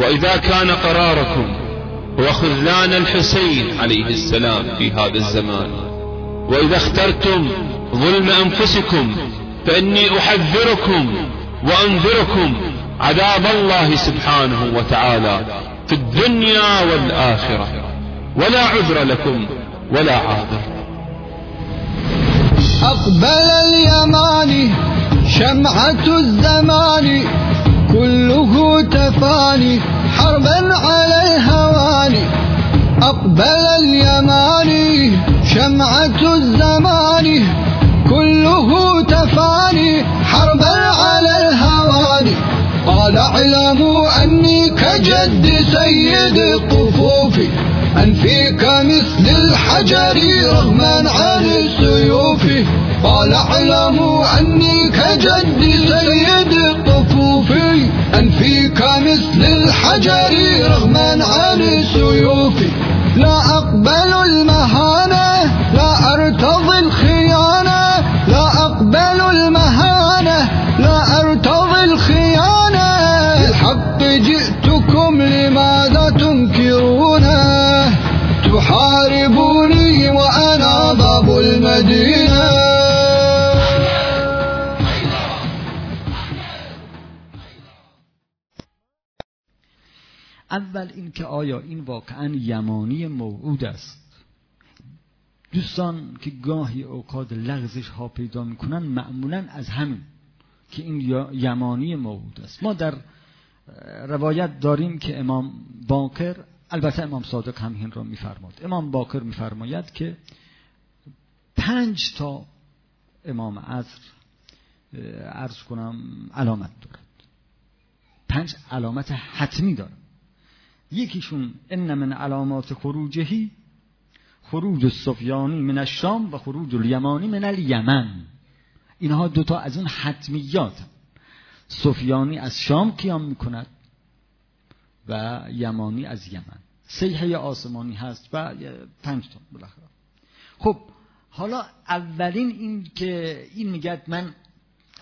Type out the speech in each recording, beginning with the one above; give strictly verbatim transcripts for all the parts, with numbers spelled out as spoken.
وإذا كان قراركم وخذلان الحسين عليه السلام في هذا الزمان، وإذا اخترتم ظلم أنفسكم، فإني أحذركم وأنذركم عذاب الله سبحانه وتعالى في الدنيا والآخرة، ولا عذر لكم ولا عاذر. أقبل اليماني شمعة الزمان كله تفاني حربا على الهوان. أقبل اليماني شمعة الزمان كله تفاني حربا على الهوان. قال اعلموا أني كجد سيد الطفوف، أنفيك مثل الحجر رغما عن السيوف. قال اعلموا أني كجد سيد الطفوف، أنفيك مثل الحجر رغما عن السيوف. لا أقبل المهانة، لا أرتضي الخيانة، لا أقبل المهانة، لا أرتضي الخيانة. بالحق جئتكم لماذا تنكرون؟ تحاربوني وأنا باب المدينة. اول اینکه آیا این واقعا یمانی موعود است؟ دوستان که گاهی اوقات لغزش ها پیدا میکنن معمولا از همین که این یمانی موعود است. ما در روایت داریم که امام باقر، البته امام صادق هم این را میفرماد، امام باقر میفرماید که پنج تا امام عصر عرض کنم علامت دارد، پنج علامت حتمی دارد. یکیشون ان من علامات خروجهی خروج الصفیانی من الشام و خروج الیمانی من الیمن. اینها دوتا از اون حتمیات هم. صفیانی از شام قیام میکند و یمانی از یمن. صیحه آسمانی هست و پنج تا بالاخره. خب حالا اولین این که این میگه من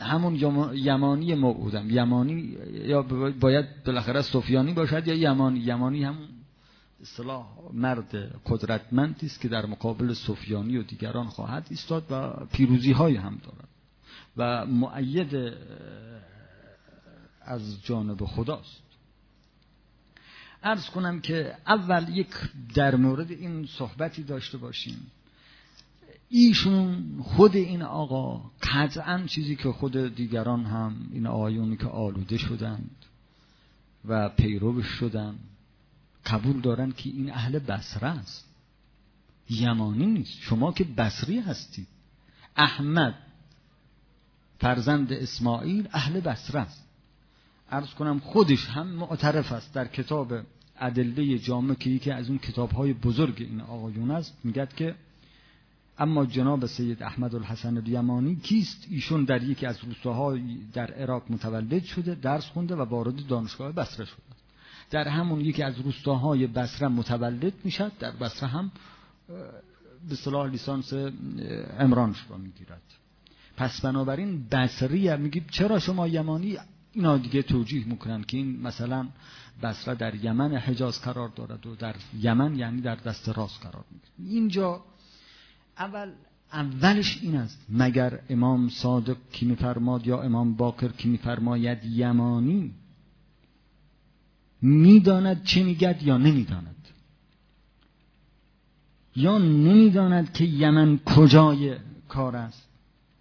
همون یمانی موعودم، یمانی یا باید بالاخره صفیانی باشد یا یمانی. یمانی همون اصطلاح مرد قدرتمندی است که در مقابل صفیانی و دیگران خواهد ایستاد و پیروزی های هم دارد و مؤید از جانب خداست. عرض کنم که اول یک در مورد این صحبتی داشته باشیم. ایشون خود این آقا قطعاً چیزی که خود دیگران هم، این آقایونی که آلوده شدند و پیروش شدند، قبول دارن که این اهل بصره است، یمانی نیست. شما که بصری هستید، احمد فرزند اسماعیل اهل بصره است. عرض کنم خودش هم معترف است در کتاب ادله جامع که یکی از اون کتاب‌های بزرگ این آقایون است، میگه که اما جناب سید احمد الحسن الیمانی کیست؟ ایشون در یکی از روستاهای در عراق متولد شده، درس خونده و وارد دانشگاه بصره شده. در همون یکی از روستاهای بصره متولد میشد، در بصره هم به اصطلاح لیسانس عمرانش را میگیرد. پس بنابراین بصری میگه. چرا شما یمانی؟ اینا دیگه توجیه میکنن که این مثلا بصره در یمن حجاز قرار دارد و در یمن یعنی در دست راست قرار میگیره. اینجا اول اولش این است، مگر امام صادق کی میفرماد یا امام باقر کی میفرماید یمانی میداند چه میگد یا نمیداند، یا نمیداند که یمن کجای کار است؟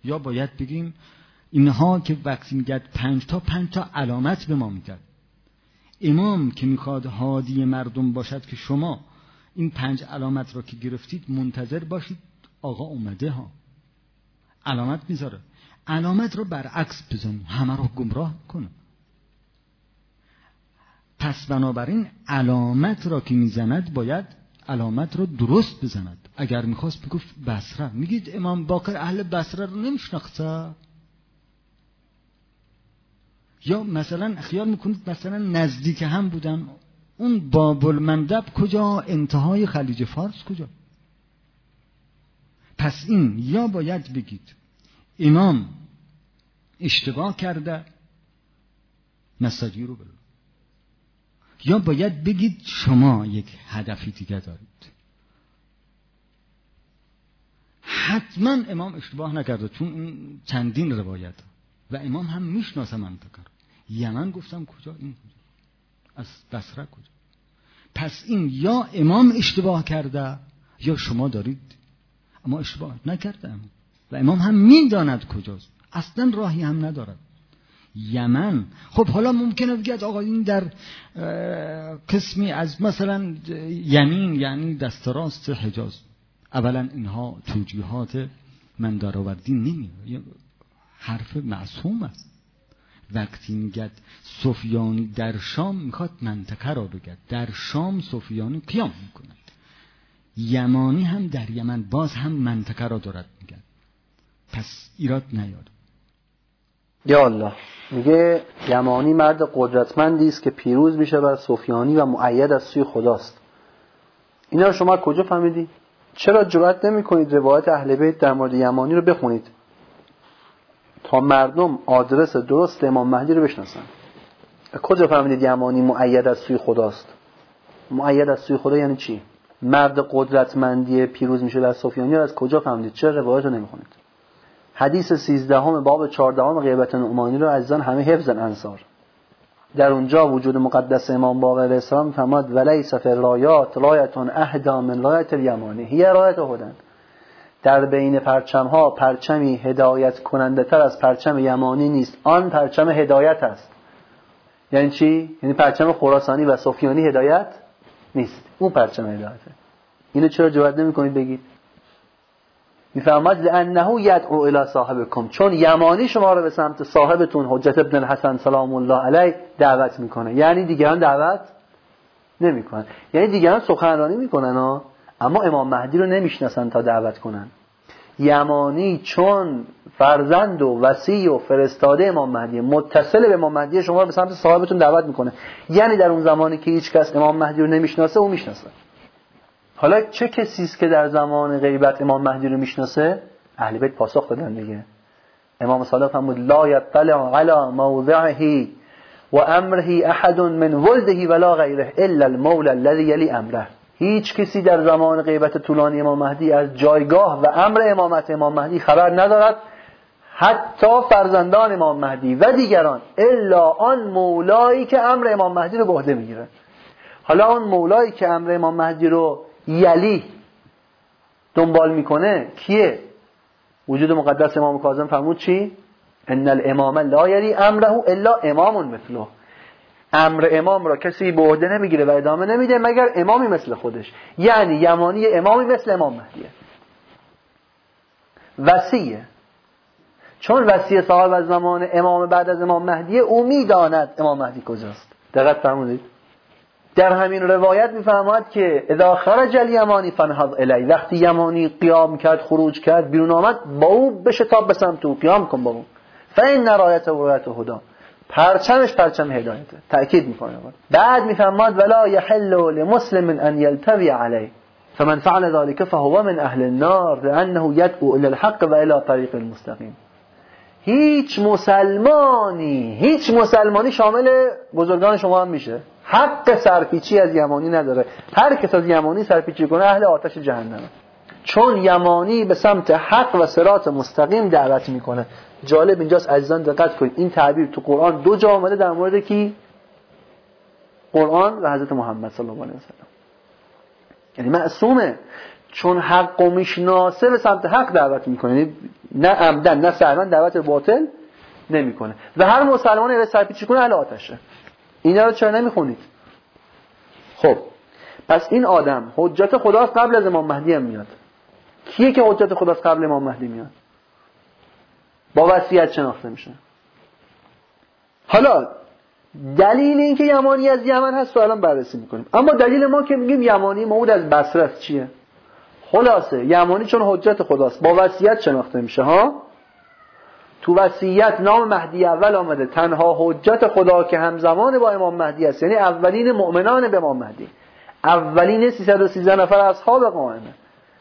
یا باید بگیم اینها که وقتی میگد پنج تا پنج تا علامت به ما میگد، امام که میخواد هادی مردم باشد که شما این پنج علامت را که گرفتید منتظر باشید آقا اومده ها، علامت میذاره. علامت را برعکس بزنیم، همه را گمراه کنه. پس بنابراین علامت را که میزند باید علامت را درست بزند. اگر میخواست بگفت بصره، میگید امام باقر اهل بصره رو نمیشناخته. یا مثلا خیال میکنید مثلا نزدیک هم بودن، اون بابلمندب کجا، انتهای خلیج فارس کجا؟ پس این یا باید بگید امام اشتباه کرده مساجی رو بلو، یا باید بگید شما یک هدفی دیگه دارید. حتما امام اشتباه نکرده، چون این چندین روایت و امام هم میشناسه منطقه رو. یمن گفتم کجا، این کجا، از بصره کجا. پس این یا امام اشتباه کرده یا شما دارید، اما اشتباه نکرده امام. و امام هم میداند کجاست، اصلا راهی هم ندارد. یمن، خب حالا ممکنه بگید آقا این در قسمی از مثلا یمین یعنی دست راست حجاز. اولا اینها توجیهات من دارآوردی نمیه، حرف معصوم است. وقتی میگد سفیانی در شام، میخواد منطقه را بگد. در شام سفیانی قیام میکند، یمانی هم در یمن، باز هم منطقه را دارد میگد. پس ایراد نیاد. یا الله، میگه یمانی مرد قدرتمندی است که پیروز میشه بر سفیانی و مؤید از سوی خداست. اینا شما کجا فهمیدی؟ چرا جرأت نمی‌کنید روایت اهل بیت در مورد یمانی رو بخونید تا مردم آدرس درست امام مهدی رو بشناسن؟ کجا فهمیدید یمانی مؤید از سوی خداست؟ مؤید از سوی خدا یعنی چی؟ مرد قدرتمندی پیروز میشه بر سفیانی رو از کجا فهمیدید؟ چرا روایت رو نمی‌خونید؟ حدیث سیزدهم باب چهاردهم غیبت نعمانی رو عزیزان همه حفظن انصار. در اونجا وجود مقدس امام باقر اسلام فرمود ولیس فی الرایات رایتون اهدا من رایت الیمانی هی رایت هدن. در بین پرچم ها پرچمی هدایت کننده تر از پرچم یمانی نیست، آن پرچم هدایت است. یعنی چی؟ یعنی پرچم خراسانی و صفیانی هدایت نیست، اون پرچم هدایته. اینو چرا جواب نمی‌کنید بگید؟ میفرماد لانه یدعو الی صاحبکم، چون یمانی شما رو به سمت صاحبتون حجت ابن الحسن سلام الله علیه دعوت میکنه. یعنی دیگران دعوت نمیکنن، یعنی دیگران سخنرانی میکنن ها، اما امام مهدی رو نمیشناسن تا دعوت کنن. یمانی چون فرزند و وصی و فرستاده امام مهدی، متصل به امام مهدی، شما رو به سمت صاحبتون دعوت میکنه. یعنی در اون زمانی که هیچ کس امام مهدی رو نمیشناسه، او میشناسه. حالا چه کسی است که در زمان غیبت امام مهدی رو میشناسه؟ اهل بیت پاسخ دادن دیگه. امام صادق فرمود لا یطلع علی موضعه و امره احد من ولده ولا غیره الا المولى الذي یلی امره. هیچ کسی در زمان غیبت طولانی امام مهدی از جایگاه و امر امامت امام مهدی خبر ندارد، حتی فرزندان امام مهدی و دیگران، الا آن مولایی که امر امام مهدی رو به عهده میگیره. حالا اون مولایی که امر امام مهدی رو یلی دنبال میکنه کیه؟ وجود مقدس امام کاظم فرمود چی؟ ان الامام لا یلی امره الا امام مثله. امر امام را کسی به عهده نمیگیره و ادامه نمیده مگر امامی مثل خودش. یعنی یمانی امامی مثل امام مهدیه، وصیه. چون وصیه صاحب از زمان امام بعد از امام مهدیه، او میداند امام مهدی کجاست. دقت فرمودید. در همین روایت میفرماد که اذا خرج الیمانی فانهض الی، وقتی یمانی قیام کرد، خروج کرد، بیرون آمد، با او بشتاب به سمت او، قیام کن با او. فان رایت و رایت هدا، پرچمش پرچم هدایته. تاکید میکنه. بعد میفرماد ولا یحل لمسلم ان یلتوی علی فمن فعل ذلك فهو من اهل النار لانه یدعو الی الحق و الی طریق المستقیم. هیچ مسلمانی هیچ مسلمانی شامل بزرگان شما هم میشه، حق سرپیچی از یمانی نداره. هر کس از یمانی سرپیچی کنه اهل آتش جهنمه، چون یمانی به سمت حق و صراط مستقیم دعوت میکنه. جالب اینجاست عزیزان، دقت کنید، این تعبیر تو قرآن دو جا اومده در مورد کی؟ قرآن و حضرت محمد صلی الله علیه و سلم. یعنی معصومه، چون حق و میشناسه به سمت حق دعوت میکنه، نه عمدن نه سهوًا دعوت باطل نمیکنه. و هر مسلمانی اگه سرپیچی کنه اهل آتشه. اینا رو چرا نمیخونید؟ خب پس این آدم حجت خداست، قبل از امام مهدی هم میاد. کیه که حجت خداست قبل امام مهدی میاد؟ با وصیت شناخته میشه. حالا دلیل اینکه یمانی از یمن هست رو الان بررسی میکنیم. اما دلیل ما که میگیم یمانی موعود از بصره است چیه؟ خلاصه یمانی چون حجت خداست با وصیت شناخته میشه ها. تو وصیت نام مهدی اول آمده، تنها حجت خدا که همزمان با امام مهدی است، یعنی اولین مؤمنان به امام مهدی، اولین سیصد و سیزده نفر اصحاب قائمه،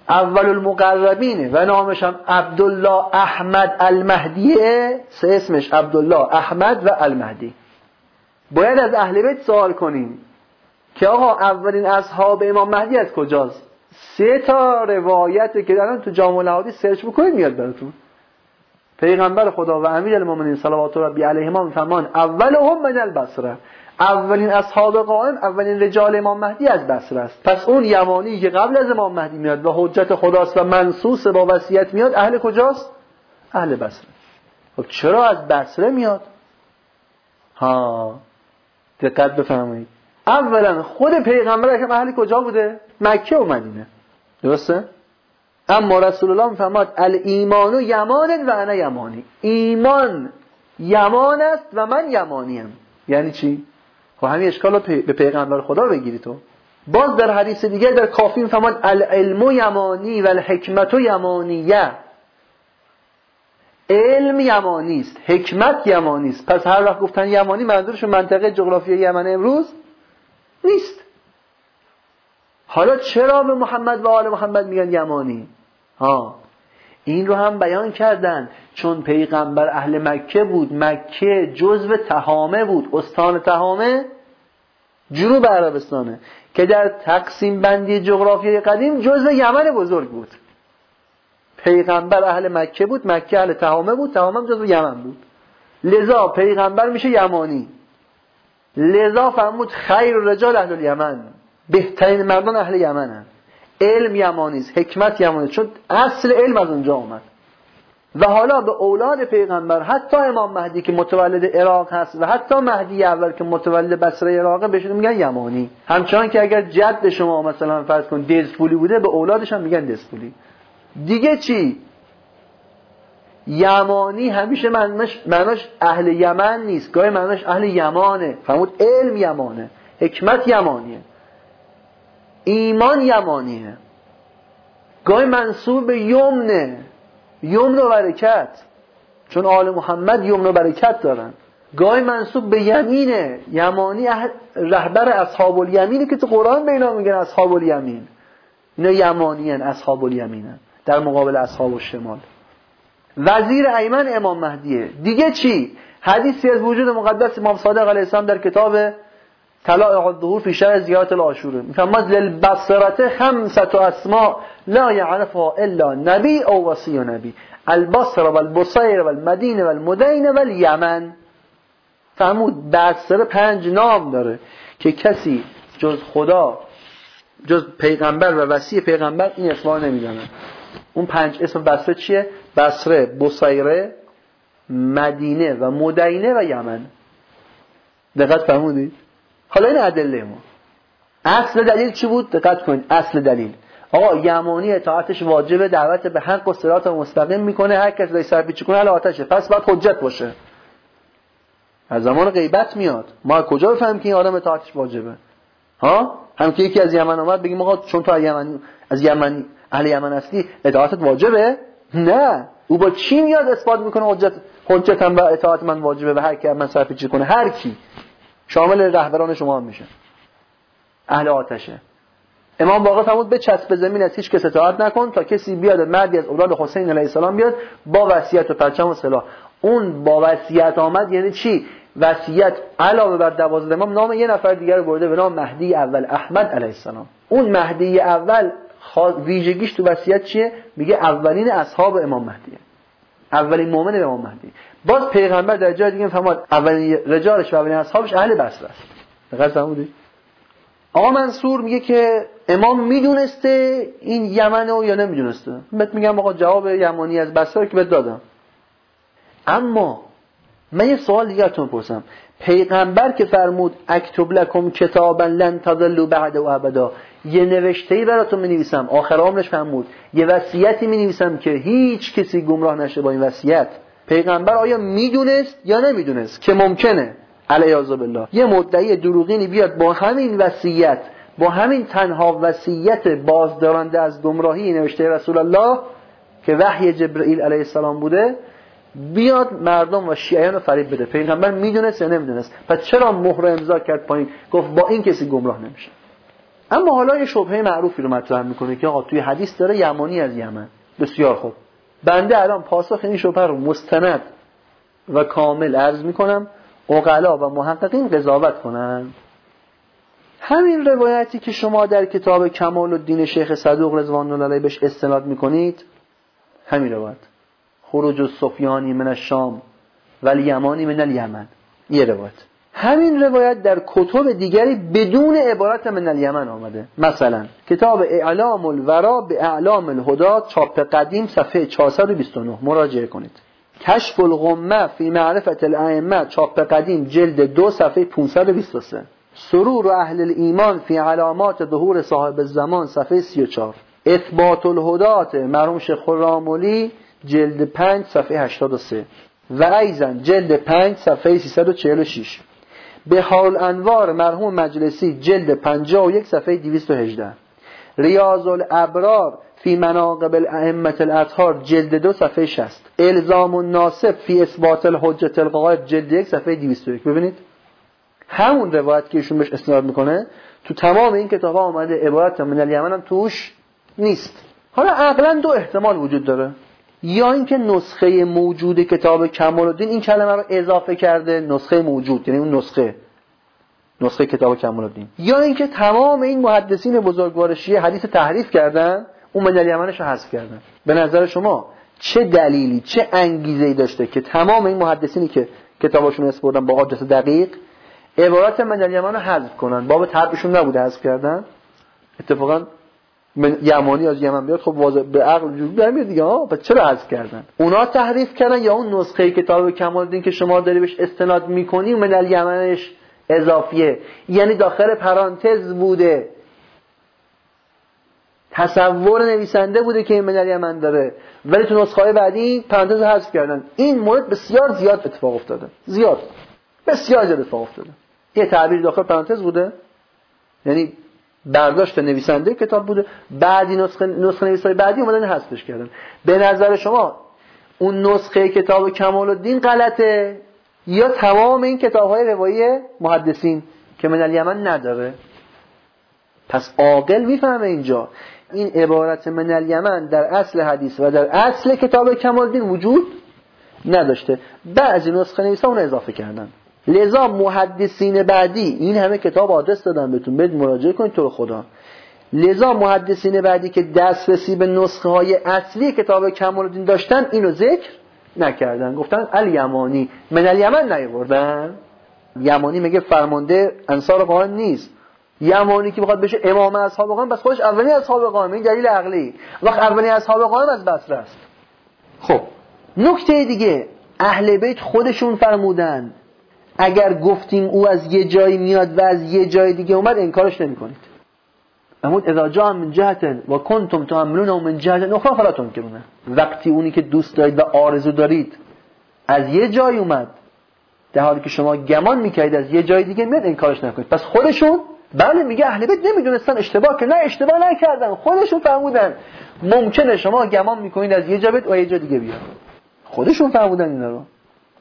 اول المقربینه و نامش هم عبدالله احمد المهدیه. سه اسمش عبدالله احمد و المهدی. باید از اهل بیت سوال کنیم که آقا اولین اصحاب امام مهدی از کجاست؟ سه تا روایته که الان تو جامع الاحادیث سرچ بکنید میاد براتون. پیغمبر خدا و امیرالمؤمنین صلوات ربی علیهما میفرمان اولهم من البصره، اولین اصحاب قائم، اولین رجال امام مهدی از بصره است. پس اون یمانی که قبل از امام مهدی میاد و حجت خداست و منصوص با وصیت میاد اهل کجاست؟ اهل بصره. خب چرا از بصره میاد؟ ها دقت بفرمایید. اولا خود پیغمبر که اهل کجا بوده؟ مکه و مدینه، درسته؟ اما رسول الله میفرماد الایمان و یمان و انا یمانی، ایمان یمان است و من یمانیم. یعنی چی؟ خب همین اشکال رو به پیغمبر خدا بگیری تو. باز در حدیث دیگه در کافی میفرماد العلم یمانی و الحکمت یمانیه، علم یمانی است، حکمت یمانی است. پس هر وقت گفتن یمانی منظورشون منطقه جغرافیایی یمن امروز نیست. حالا چرا به محمد و آل محمد میگن یمانی؟ ها این رو هم بیان کردن چون پیغمبر اهل مکه بود. مکه جزو تهامه بود، استان تهامه جنوب عربستانه که در تقسیم بندی جغرافیایی قدیم جزو یمن بزرگ بود. پیغمبر اهل مکه بود، مکه اهل تهامه بود، تهامه جزو یمن بود، لذا پیغمبر میشه یمانی. لذا فرمود خیر رجال اهل الیمن، بهترین مردان اهل یمن هستند. علم یمانی است، حکمت یمانی است، چون اصل علم از اونجا آمد. و حالا به اولاد پیغمبر حتی امام مهدی که متولد عراق هست و حتی مهدی اول که متولد بصره عراق بهشون میگن یمانی. همچنان که اگر جد شما مثلا فرض کن دزفولی بوده به اولادش هم میگن دزفولی. دیگه چی؟ یمانی همیشه معناش معناش اهل یمن نیست، گاهی معناش اهل یمانه. فرمود علم یمانه، حکمت یمانیه، ایمان یمانیه، گاهی منسوب به یمنه، یمن و برکت، چون آل محمد یمن و برکت دارن. گاهی منسوب به یمینه، یمانی رهبر اصحاب الیمینه که تو قرآن به اینا میگن اصحاب الیمین. اینا یمانیان، اصحاب الیمینن در مقابل اصحاب الشمال. وزیر ایمن امام مهدیه. دیگه چی؟ حدیثی از وجود مقدس امام صادق علیه السلام در کتاب طلائع الظهور فی شرح زیارت العاشوره میفرماد للبصره خمسة اسماء لا یعرفها الا نبی او وصی نبی، البصره و البصیر و المدینه و المدینه و الیمن. فرمود بصره پنج نام داره که کسی جز خدا، جز پیغمبر و وصی پیغمبر این اسما نمیدونه. اون پنج اسم بصره چیه؟ بصره، بصیره، مدینه و مدینه و یمن. دقت فرمودید؟ حالا این ادله ما. اصل دلیل چی بود؟ دقت کنید. اصل دلیل آقا یمانی اطاعتش واجبه، دعوت به حق و صراط مستقیم میکنه، هر کس دای سرپیچی کنه اهل آتشه، پس باید حجت باشه. از زمان غیبت میاد. ما کجا بفهمیم که این آدم اطاعتش واجبه؟ ها؟ هم که یکی از یمن اومد بگیم آقا چون تو از یمن از یمن اهل یمن هستی اطاعتت واجبه؟ نه، او با چی میاد اثبات میکنه حجت حجتم و اطاعت من واجبه و هر کی من سرپیچی کنه، هر کی شامل رهبران شما هم میشه، اهل آتشه. امام باقر فرمود به چسب زمین از هیچ کس اطاعت نکن تا کسی بیاد مردی از اولاد حسین علیه السلام بیاد با وصیت و پرچم و سلاح. اون با وصیت آمد یعنی چی؟ وصیت علاوه بر دوازده امام نام یه نفر دیگر رو برده به نام مهدی اول، احمد علیه السلام. اون مهدی اول ویژگیش تو وصیت چیه؟ میگه اولین اصحاب امام مهدیه، اولین مؤمن به امام مهدی. باز پیغمبر در جای دیگه فرمود اولین رجالش و اولین اصحابش اهل بصره است. دقت فرمودید؟ آقا منصور میگه که امام میدونسته این یمنه و یا نمیدونسته. بهت میگم آقا جواب یمانی از بصره که بهت دادم. اما من یه سوال دیگه ازتون پرسم. پیغمبر که فرمود اکتب لکم کتابا لن تضلوا بعد و ابدا، یه نوشته‌ای براتون می‌نویسم، آخر عمرش فرمود یه وصیتی می‌نویسم که هیچ کسی گمراه نشه با این وصیت. پیغمبر آیا میدونست یا نمیدونست که ممکنه علیاذ بالله یه مدعی دروغینی بیاد با همین وصیت، با همین تنها وصیت بازدارنده از گمراهی نوشته رسول الله که وحی جبرئیل علیه السلام بوده، بیاد مردم و شیعیان رو فریب بده؟ پیغمبر میدونست یا نمیدونست؟ پس چرا مهر امضا کرد پایین گفت با این کسی گمراه نمیشه؟ اما حالا یه شبهه معروفی رو مطرح میکنه که آقا توی حدیث داره یمانی از یمن. بسیار خوب، بنده الان پاسخ این شبهه رو مستند و کامل عرض میکنم. عقلا و محققین قضاوت کنن، همین روایتی که شما در کتاب کمال الدین شیخ صدوق رضوان الله علیه بهش استناد میکنید، همین روایت خروج الصفیانی من الشام و الیمانی من الیمن، یه روایت. همین روایت در کتب دیگری بدون عبارت من الیمن آمده. مثلا کتاب اعلام الورا به اعلام الهدى چاپ قدیم صفحه چهارصد و بیست و نه مراجعه کنید. کشف الغمه فی معرفت الائمه چاپ قدیم جلد دو صفحه پانصد و بیست و سه. سرور اهل الایمان فی علامات ظهور صاحب الزمان صفحه سی و چهار. اثبات الهدى مرحوم شیخ خرامولی جلد پنج صفحه هشتاد و سه و ایضاً جلد پنج صفحه سیصد و چهل و شش. بحار الانوار مرحوم مجلسی جلد پنجاه و یک صفحه دویست و هجده. ریاض الابرار فی مناقب الائمه الاطهار جلد دو صفحه شصت. الزام الناصب فی اثبات الحجه القائم جلد یک صفحه دویست و یک. ببینید همون روایت که ایشون بهش استناد میکنه تو تمام این کتاب‌ها اومده، عبارت من الیمن هم توش نیست. حالا عقلا دو احتمال وجود داره، یا اینکه نسخه موجود کتاب کمال‌الدین این کلمه رو اضافه کرده، نسخه موجود یعنی اون نسخه نسخه کتاب کمال‌الدین، یا اینکه تمام این محدثین بزرگوار شیعه حدیث تحریف کردن، اون من الیمنش رو حذف کردن. به نظر شما چه دلیلی، چه انگیزه‌ای داشته که تمام این محدثینی که کتاباشون اسپردن با آدرس دقیق عبارت من الیمن رو حذف کنن؟ باب طبعشون نبوده حذف کردن؟ اتفاقاً من یمانی از یمن بیاد، خب واضح به عقل جور نمیاد دیگه. ها پس چرا حذف کردن؟ اونا تحریف کردن یا اون نسخه کتاب کمال‌الدین که شما داری بهش استناد میکنی من الیمنش اضافیه، یعنی داخل پرانتز بوده، تصور نویسنده بوده که این من الیمن داره، ولی تو نسخه‌های بعدی پرانتز حذف کردن. این مورد بسیار زیاد اتفاق افتاده، زیاد بسیار زیاد اتفاق افتاده. یه تعبیر داخل پرانتز بوده، یعنی برداشت نویسنده کتاب بوده، بعدی نسخه نسخه نویسای بعدی اومدن حذفش کردن. به نظر شما اون نسخه کتاب کمال‌الدین غلطه یا تمام این کتاب‌های روایی محدثین که من الیمن نداره؟ پس عاقل میفهمه اینجا این عبارت من الیمن در اصل حدیث و در اصل کتاب کمال‌الدین وجود نداشته، بعضی نسخه نویسا اون اضافه کردن. لذا محدثین بعدی، این همه کتاب آدرس دادم بهتون، برید مراجعه کنید تو خدا، لذا محدثین بعدی که دسترسی به نسخه های اصلی کتاب کمال‌الدین داشتن اینو ذکر نکردن، گفتن الیمانی، من الیمن نیاوردن. یمانی میگه فرمانده انصار قائم نیست، یمانی که بخواد بشه امام اصحاب قائم، بس خودش اولی اصحاب قائم، این دلیل عقلی. وقت اولی اصحاب قائم از بصره است. خب نکته دیگه، اهل بیت خودشون فرمودن اگر گفتیم او از یه جایی میاد و از یه جای دیگه اومد انکارش نمی‌کنید. اما اذا جاء من جهة و کنتم تؤمنون من جهة اخرى فلا تنکرونه، وقتی اونی که دوست دارید و آرزو دارید از یه جای اومد در حالی که شما گمان می‌کردید از یه جای دیگه میاد انکارش نکنید. پس خودشون، بله میگه اهل بیت نمیدونستن اشتباه که نه، اشتباه نکردن، خودشون فرمودن ممکنه شما گمان می‌کنید از یه جا بیاد و یه جا دیگه بیاد. خودشون فرمودن اینا رو.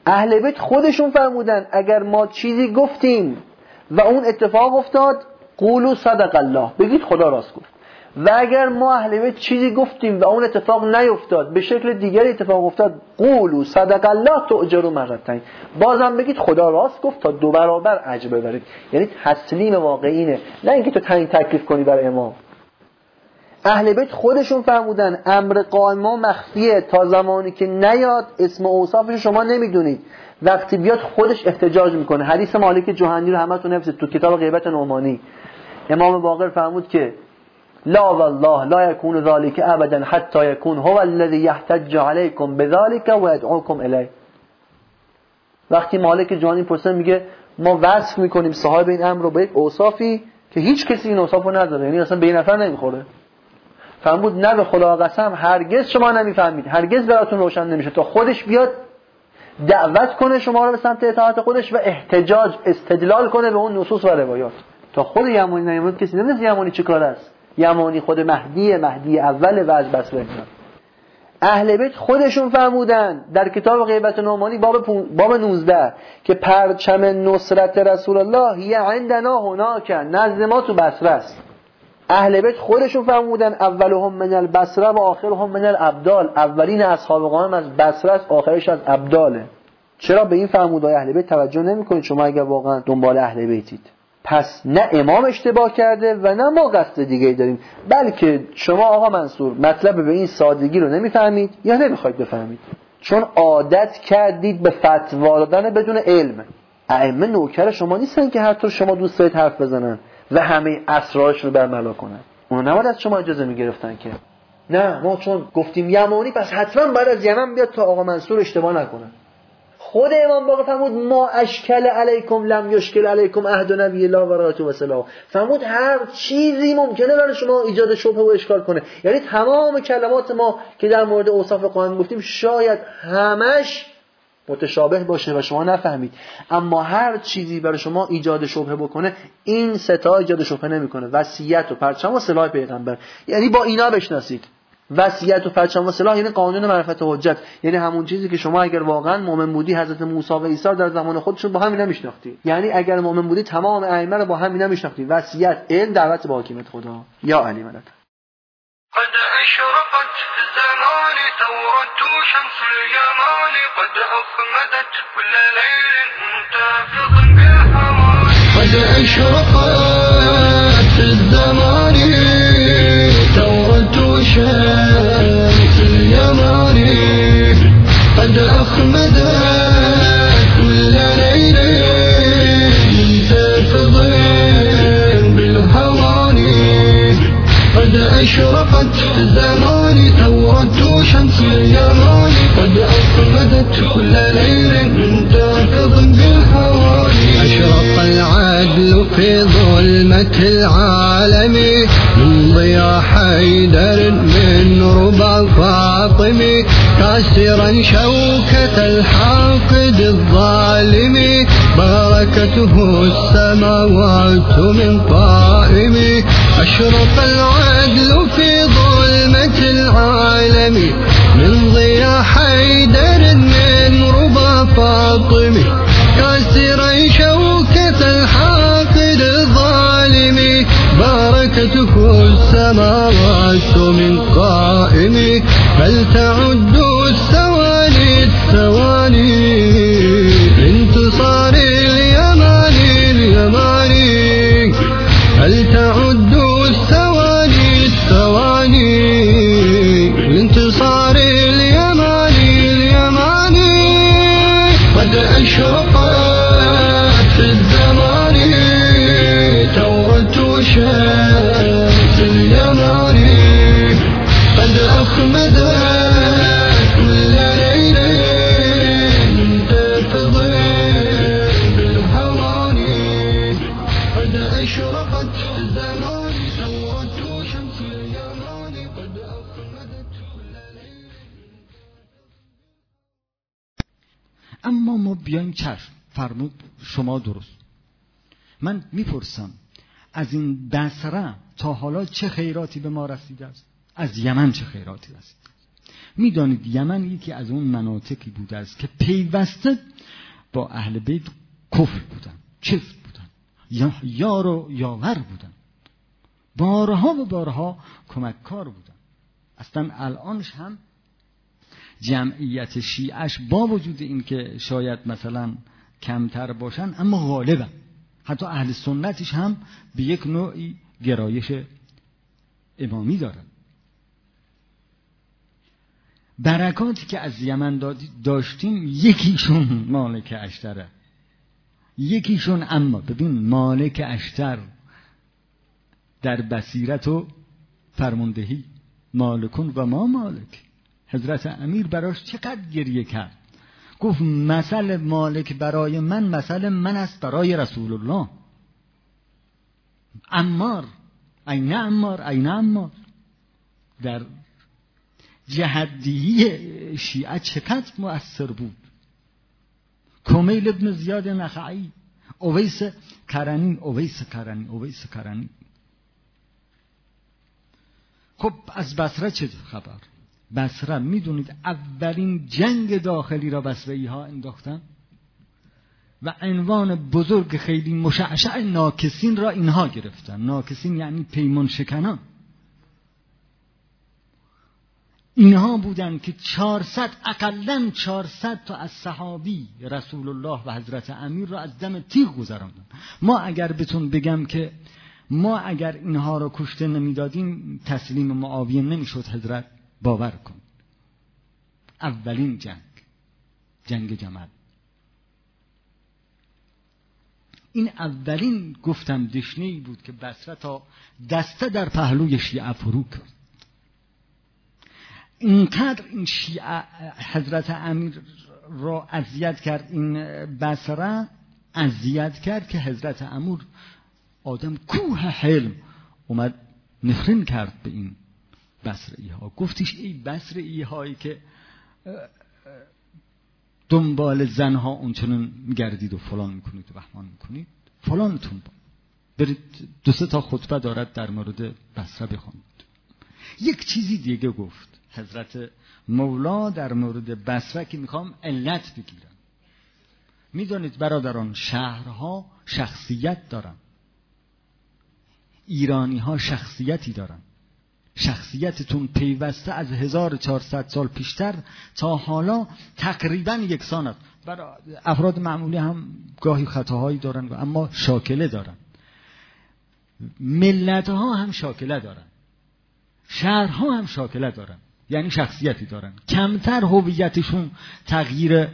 اهل بیت خودشون فرمودن اگر ما چیزی گفتیم و اون اتفاق افتاد قولوا صدق الله، بگید خدا راست گفت. و اگر ما اهل بیت چیزی گفتیم و اون اتفاق نیفتاد، به شکل دیگری اتفاق افتاد، قولوا صدق الله تؤجروا مرتين، بازم بگید خدا راست گفت تا دو برابر اجر ببرید. یعنی تسلیم واقعینه، نه اینکه تو تعیین تکلیف کنی برای امام. اهل بیت خودشون فرمودن امر قائمه مخفیه، تا زمانی که نیاد اسم اوصافش شما نمیدونید، وقتی بیاد خودش احتجاج میکنه. حدیث مالک جهانی رو همتون حفظید تو کتاب غیبت نعمانی. امام باقر فرمود که لا والله لا یکون ذلک ابدا حتی یکون هو الذی یحتج علیکم بذلک و یدعوکم الیه. وقتی مالک جهانی پرسن میگه ما وصف میکنیم صاحب این امر رو به یک اوصافی که هیچ کسی این اوصافو نداره، یعنی اصلا به این نفر نمیخوره. فرمود نه به خدا قسم هرگز شما نمیفهمید، هرگز براتون روشن نمیشه تا خودش بیاد دعوت کنه شما رو به سمت اطاعت خودش و احتجاج استدلال کنه به اون نصوص و روایات. تا خود یمانی نمیاد، کسی نمیدونه یمانی چه کار است. یمانی خود مهدی مهدی اول و از بصره. اهل بیت خودشون فرمودن در کتاب غیبت نعمانی باب باب نوزده که پرچم نصرت رسول الله هی عندنا هناک، نزد ما تو بصره است. اهل بیت خودشون فرمودن اولهم من البصره و آخرهم من الابدال، اولین اصحاب قائم از بصره است، آخرش از ابداله. چرا به این فرمودهای اهل بیت توجه نمی‌کنید شما اگر واقعا دنبال اهل بیتید؟ پس نه امام اشتباه کرده و نه ما قصد دیگه ای داریم، بلکه شما آقا منصور مطلب به این سادگی رو نمیفهمید یا نمیخواید بفهمید، چون عادت کردید به فتوا دادن بدون علم. ائمه نوکر شما نیستن که هر طور شما دوست دارید حرف بزنن و همه اسرارشون رو برملا کنن. اونا نباید از شما اجازه میگرفتن که نه ما چون گفتیم یمانی پس حتما بعد از یمن بیاد تا آقا منصور اشتباه نکنه. خود امام باقر فرمود ما اشکل علیکم لم یشکل علیکم عهد نبی الله و راتو و سلام، فرمود هر چیزی ممکنه برای شما ایجاد شبهه و اشکال کنه. یعنی تمام کلمات ما که در مورد اوصاف قرآن گفتیم شاید همش متشابه باشه و شما نفهمید، اما هر چیزی برای شما ایجاد شبهه بکنه این ستا ایجاد شبهه نمیکنه. وصیت و پرچم و سلاح پیغمبر، یعنی با اینا بشناسید. وصیت و پرچم و سلاح یعنی قانون معرفت و حجت، یعنی همون چیزی که شما اگر واقعا مؤمن بودی حضرت موسی و عیسی در زمان خودشون با هم نمیشناختی، یعنی اگر مؤمن بودی تمام ائمه رو با هم نمیشناختی. وصیت علم دعوت به حاکمیت خدا یا علی ملک. قد اشرقت في الزمان ثورة شمس اليمان، قد أصمدت كل ليل منتفض بالحرار، قد اشرقت في الزمان ثورة شمس اليمان، قد أصمدت كل ليل منتفض بالحرار، قد اشرقت زماني ثورة شمس اليمان، قد أصمدت كل ليل منتفض بالهوان، أشرق العدل في ظلمة العالم، من ضياء حيدر من ربع فاطمي، كاسرا شوكة الحاقد الظالم، بركته السماوات من قائم، أشرق العدل في ظلمة العالم، من ضياء حيدر من ربع فاطمي، كاسرا شوكة الحاقد الظالم، بركته السماوات من قائم، بل تعد الثواني الثواني، انتصار اليماني اليماني، هل تعد الثواني الثواني، انتصار اليماني اليماني، قد أشرقت في الزمان ثورة شمس اليمان، قد أخمدت اما ما بیایم چشم. فرمود شما درست. من میپرسم از این بصره تا حالا چه خیراتی به ما رسیده است؟ از یمن چه خیراتی رسیده است؟ میدانید یمن یکی از اون مناطقی بوده است که پیوسته با اهل بیت کفر بودن، چفت بودن، یا یار و یاور بودن، بارها و بارها کمک کار بودن. اصلا الانش هم جمعیت شیعش با وجود این که شاید مثلا کمتر باشن اما غالبا حتی اهل سنتش هم به یک نوعی گرایش امامی دارن. برکاتی که از یمن داشتیم یکیشون مالک اشتره، یکیشون اما ببین مالک اشتر در بصیرت و فرماندهی، مالکون و ما مالک. حضرت امیر براش چقدر گریه کرد، گفت مثل مالک برای من مثل من است برای رسول الله. عمار این عمار این عمار در جهادیه شیعه چقدر مؤثر بود. کمیل ابن زیاد نخعی، اویس کرنی، اویس کرنی، اویس کرنی. خب از بصره چه خبر؟ بصره میدونید اولین جنگ داخلی را بصره‌ای ها انداختن و عنوان بزرگ خیلی مشعشع ناکسین را اینها گرفتن. ناکسین یعنی پیمان شکنان. اینها بودند که چهارصد اقلاً چهارصد تا از صحابی رسول الله و حضرت امیر را از دم تیغ گذراندند. ما اگر بهتون بگم که ما اگر اینها را کشته نمیدادیم تسلیم معاویه نمیشد حضرت، باور کن. اولین جنگ، جنگ جمل، این اولین گفتم دشنه‌ای بود که بصره تا دسته در پهلوی شیعه فرو کرد. اینقدر این شیعه حضرت امیر را اذیت کرد، این بصره اذیت کرد که حضرت امیر آدم کوه حلم اومد نفرین کرد به این بصره‌ای ها. گفتیش ای بصره‌ای هایی که دنبال زنها اونچنان میگردید و فلان میکنید و بهمان میکنید، فلانتون برید دو سه تا خطبه دارد در مورد بصره بخوانید. یک چیزی دیگه گفت حضرت مولا در مورد بصره که میخوام علت بگیرم. میدونید برادران، شهرها شخصیت دارن، ایرانی ها شخصیتی دارن. شخصیتتون پیوسته از هزار و چهارصد سال پیشتر تا حالا تقریبا یکسان است. برای افراد معمولی هم گاهی خطاهایی دارن و اما شاکله دارن. ملت ها هم شاکله دارن، شهرها هم شاکله دارن، یعنی شخصیتی دارن. کمتر هویتشون تغییر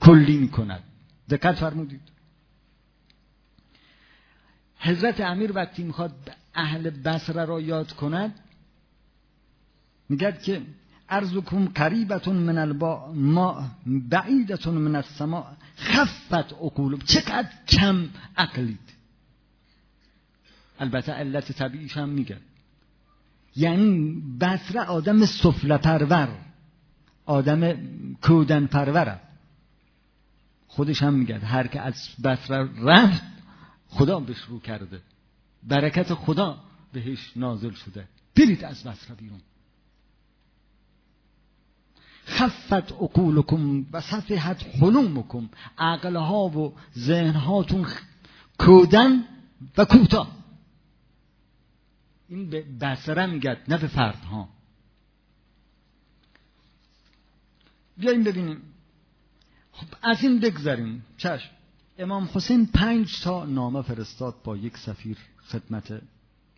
کلی میکند. دقت فرمودید. حضرت امیر وقتی میخواد اهل بصره را یاد کند میگد که ارضکم قریبتون من البا ما بعیدتون من السما خفت عقولم. چقدر کم عقلید. البته علت طبیعیش هم میگن، یعنی بصره آدم سفله پرور، آدم کودن پروره. خودش هم میگد هر که از بصره رفت خدا بهش رو کرده، برکت خدا بهش نازل شده. برید از بصره بیرون. خفت عقولکم و صفحت حلومکم. عقلها و ذهنهاتون کودن و کوتاه. این به بصره میگد، نه به فردها. بیاییم ببینیم. خب از این بگذاریم. چشم. امام حسین پنج تا نامه فرستاد با یک سفیر خدمت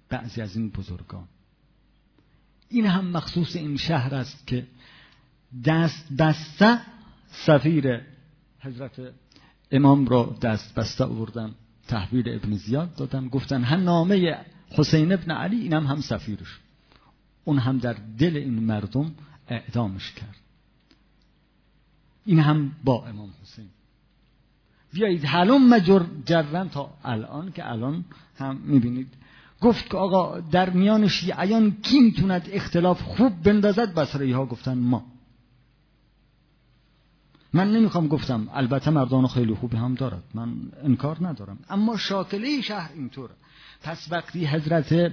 بعضی از این بزرگان. این هم مخصوص این شهر است که دست بسته سفیر حضرت امام را دست بسته آوردم، تحویل ابن زیاد دادم. گفتن هم نامه حسین ابن علی، اینم هم سفیرش. اون هم در دل این مردم اعدامش کرد. این هم با امام حسین. بیایید حلم جرن تا الان که الان هم میبینید. گفت که آقا در میان شیعیان کی میتوند اختلاف خوب بندازد؟ بصری ها گفتن ما. من نمیخوام گفتم، البته مردان خیلی خوبی هم دارد، من انکار ندارم، اما شاکله شهر اینطوره. پس وقتی حضرت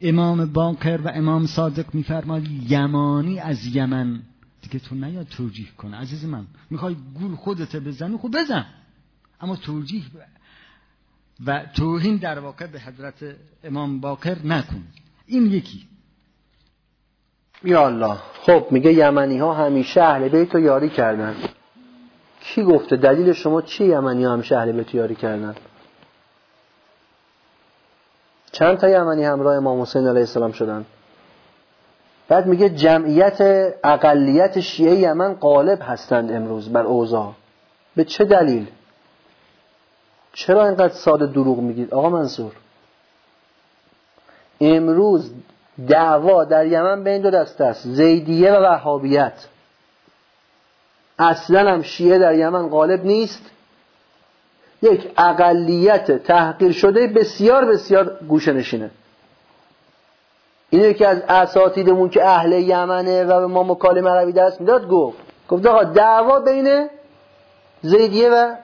امام باقر و امام صادق میفرماید یمانی از یمن، دیگه تو نیا توجیه کن عزیز من. میخوای گول خودت بزنی خب بزن، اما توجیه و توهین در واقع به حضرت امام باقر نکن. این یکی. یا الله. خب میگه یمنی ها همیشه اهل بیت رو یاری کردن. کی گفته؟ دلیل شما چی یمنی ها همیشه اهل بیت رو یاری کردن؟ چند تا یمنی همراه امام حسین علیه السلام شدن؟ بعد میگه جمعیت اقلیت شیعه یمن غالب هستند امروز بر اوضاع. به چه دلیل؟ چرا اینقدر ساده دروغ میگید آقا منصور؟ امروز دعوا در یمن بین دو دسته است، زیدیه و وهابیت. اصلا هم شیعه در یمن غالب نیست، یک اقلیت تحقیر شده بسیار بسیار گوشه نشینه. این یکی از اساتیدمون که اهل یمنه و به ما مکالمه عربی درس میداد گفت، گفت آقا دعوا بین زیدیه و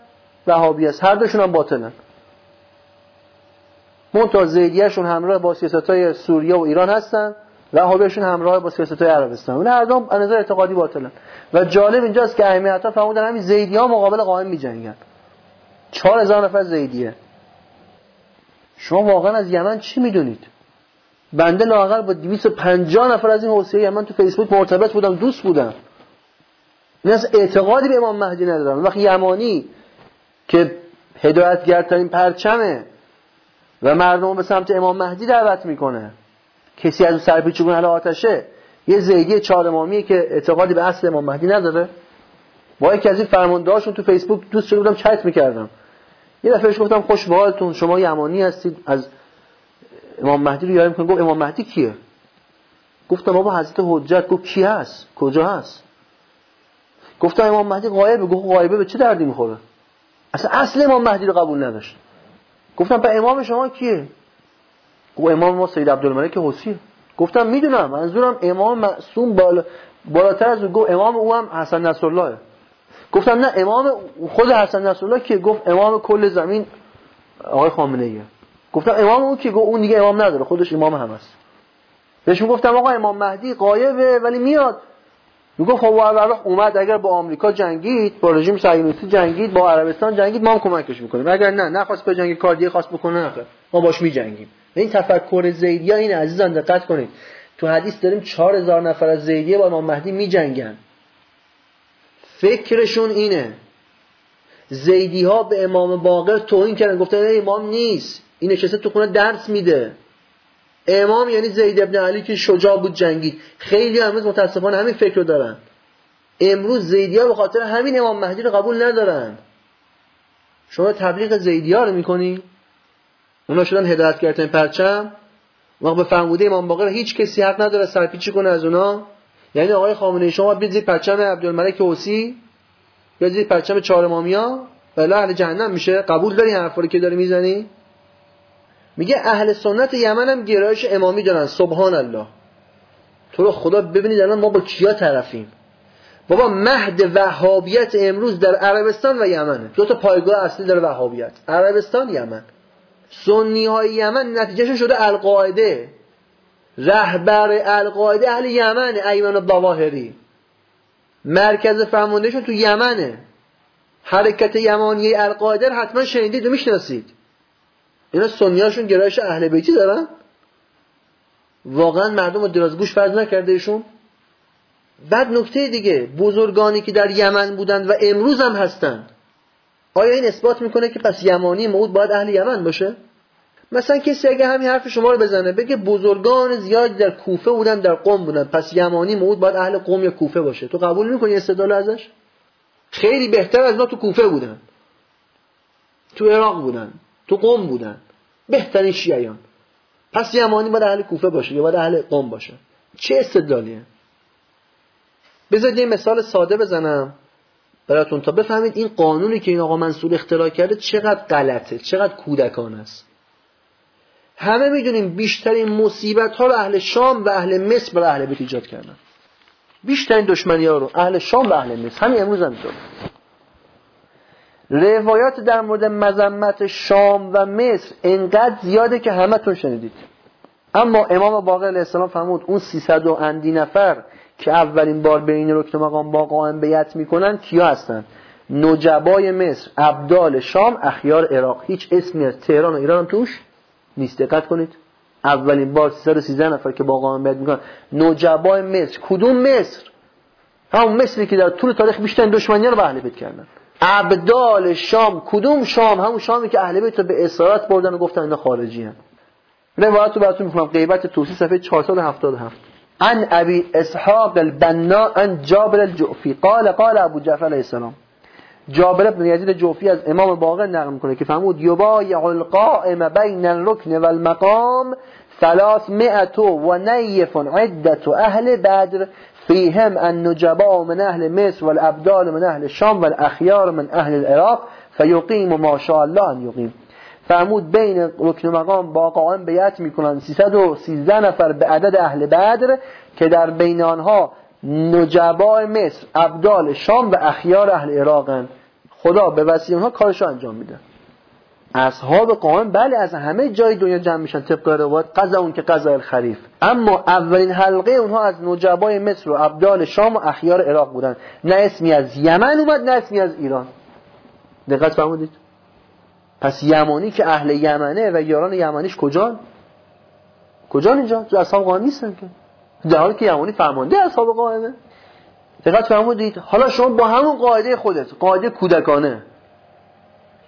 وهابی است، هر دوشون هم باطلن. منتها زیدیه‌شون همراه با سیاست‌های سوریه و ایران هستن، وهابیشون همراه با سیاست‌های عربستان. اون هر دو از نظر اعتقادی باطلن. و جالب اینجاست که اهمیت‌ها فهمیدن همین زیدی‌ها مقابل قائم می‌جنگن. چهار هزار نفر زیدیه. شما واقعا از یمن چی می‌دونید؟ بنده لااقل با دویست و پنجاه نفر از این حوثی‌های یمن تو فیسبوک مرتبط بودم، دوست بودم. این از اعتقادی به امام مهدی ندارم. وقتی یمانی که هدایتگرترین پرچمه و مردم به سمت امام مهدی دعوت میکنه، کسی از اون سرپیچون اهل آتشه، یه زیگی چهار امامیه که اعتقادی به اصل امام مهدی نداره. با یکی از این فرماندهاشون تو فیسبوک دوست شده بودم، چت میکردم. یه دفعه بهش گفتم خوش به حالتون، شما یمانی هستید، از امام مهدی رو یاری میکنید. گفت امام مهدی کیه؟ گفتم بابا حضرت حجت. گفت کی هست؟ کجا هست؟ گفتم امام مهدی غایبه. گفت غایبه به چه دردی میخوره؟ اصلا اصل امام مهدی رو قبول نداشت. گفتم پس امام شما کیه؟ گفت امام ما سید عبدالملک حوثیه. گفتم میدونم، منظورم امام معصوم بالا بالاتر از اون. گفت امام او هم حسن نصرالله. گفتم نه، امام خود حسن نصرالله که؟ گفت امام کل زمین آقای خامنه‌ایه. گفتم امام اون که؟ گفت اون دیگه امام نداره، خودش امام هم است. بهش گفتم آقا امام مهدی غایبه ولی میاد. میگه خب واقعا اومد، اگر با آمریکا جنگید، با رژیم صهیونیستی جنگید، با عربستان جنگید، ما هم کمکش میکنیم. اگر نه نخواست به جنگ کار دیگه خواست بکنه، نه ما باش میجنگیم. این تفکر زیدی ها، این عزیزان دقت کنید، تو حدیث داریم چهار هزار نفر از زیدی با امام مهدی میجنگن. فکرشون اینه. زیدی ها به امام باقر توهین کردن، گفتن نه امام نیست، این نشسته تو خونه درس میده. امام یعنی زید ابن علی که شجاع بود، جنگید. خیلی امروز متاسفانه همین فکر رو دارن. امروز زیدی‌ها به خاطر همین امام مهدی رو قبول ندارن. شما تبلیغ زیدی‌ها رو می‌کنی؟ اونا شدن هدایت کردن پرچم. وقت به فرموده امام باقر هیچ کسی حق نداره سرپیچی کنه از اونا. یعنی آقای خامنه‌ای شما بیاید زیر پرچم عبدالملک حوثی، بیاید زیر پرچم چهار امامیا، بلا اهل جهنم میشه. قبول داری حرفا رو که داری میزنی؟ میگه اهل سنت یمن هم گرایش امامی دارن. سبحان الله، تو رو خدا ببینید الان ما با کیا طرفیم. بابا مهد وهابیت امروز در عربستان و یمنه. دو تا پایگاه اصلی داره وهابیت، عربستان، یمن. سنی های یمن نتیجهشون شده القاعده. رهبر القاعده اهل یمنه، ایمن الظواهری. مرکز فرماندهشون تو یمنه. حرکت یمانی القاعده حتما شنیدید و میشناسید. اینا سنیاشون گرایش اهل بیتی دارن. واقعا مردم رو درازگوش فرض نکرده ایشون. بعد نکته دیگه، بزرگانی که در یمن بودن و امروز هم هستن، آیا این اثبات میکنه که پس یمانی موعود باید اهل یمن باشه؟ مثلا کسی اگه همین حرف شما رو بزنه بگه بزرگان زیاد در کوفه بودن، در قم بودن، پس یمانی موعود باید اهل قم یا کوفه باشه، تو قبول میکنی استدلال ازش؟ خیلی بهتر از ما تو کوفه بودن، تو عراق بودن، تو قم بودن، بهترین شیعیان، پس یمانی باید اهل کوفه باشه یا باید اهل قم باشه؟ چه استدلالیه؟ بذارید یه مثال ساده بزنم براتون تا بفهمید این قانونی که این آقا منصور اختراع کرده چقدر غلطه، چقدر کودکانه است. همه میدونیم بیشترین مصیبت ها رو اهل شام و اهل مصر برای اهل بیت ایجاد کردن. بیشترین دشمنی ها رو اهل شام و اهل مصر. همین امروز هم می‌دونم روایات در مورد مذمت شام و مصر انقدر زیاده که همه تون شنیدید. اما امام باقر علیه السلام فرمود اون سیصد و اندی نفر که اولین بار به این رکن مقام با قائم بیعت میکنن کیا هستن؟ نجبای مصر، ابدال شام، اخیار عراق. هیچ اسمی از تهران و ایران هم توش نیست. دقت کنید، اولین بار سیصد و سیزده نفر که با قائم بیعت میکنن نجبای مصر. کدوم مصر؟ همون مصری که در طول تاریخ بیشتر دشمنی‌ها رو به اهل بیت کردن. ابدال شام، کدوم شام؟ همون شامی که اهل بیت رو به اسارت بردن و گفتن اینا خارجی هستن. روایت رو براتون میخونم، غیبت طوسی، صفحه چهارصد و هفتاد و هفت. عن ابی اسحاق البنا عن جابر الجعفی قال قال ابو جعفر علیه السلام. جابر بن یزید الجعفی از امام باقر نقل میکنه که فرمود یبایع القائم بین الرکن و المقام ثلاثمائة و نیف عدة اهل بدر فيهم النجباء من أهل مصر والأبدال من أهل الشام والأخيار من أهل العراق فيقيم ما شاء الله أن يقيم. فرمود بین رکن مقام با قائم بیعت میکنن سیصد و سیزده نفر به عدد اهل بدر که در بین آنها نجباء مصر، أبدال شام و أخيار اهل عراقن. خدا به وسیله اونها کارشو انجام میده. اصحاب قائم بله از همه جای دنیا جمع میشن طبق روایت، قضا اون که قضا الخریف. اما اولین حلقه اونها از نجبای مصر و ابدال شام و اخیار عراق بودن. نه اسمی از یمن اومد، نه اسمی از ایران. دقت فرمودید؟ پس یمانی که اهل یمنه و یاران یمنیش کجان؟ کجا اینجا؟ تو اصحاب قائم نیستن که، در حالی که یمانی فرمانده اصحاب قائمه. دقت فرمودید. حالا شما با همون قاعده خودت، قاعده کودکانه،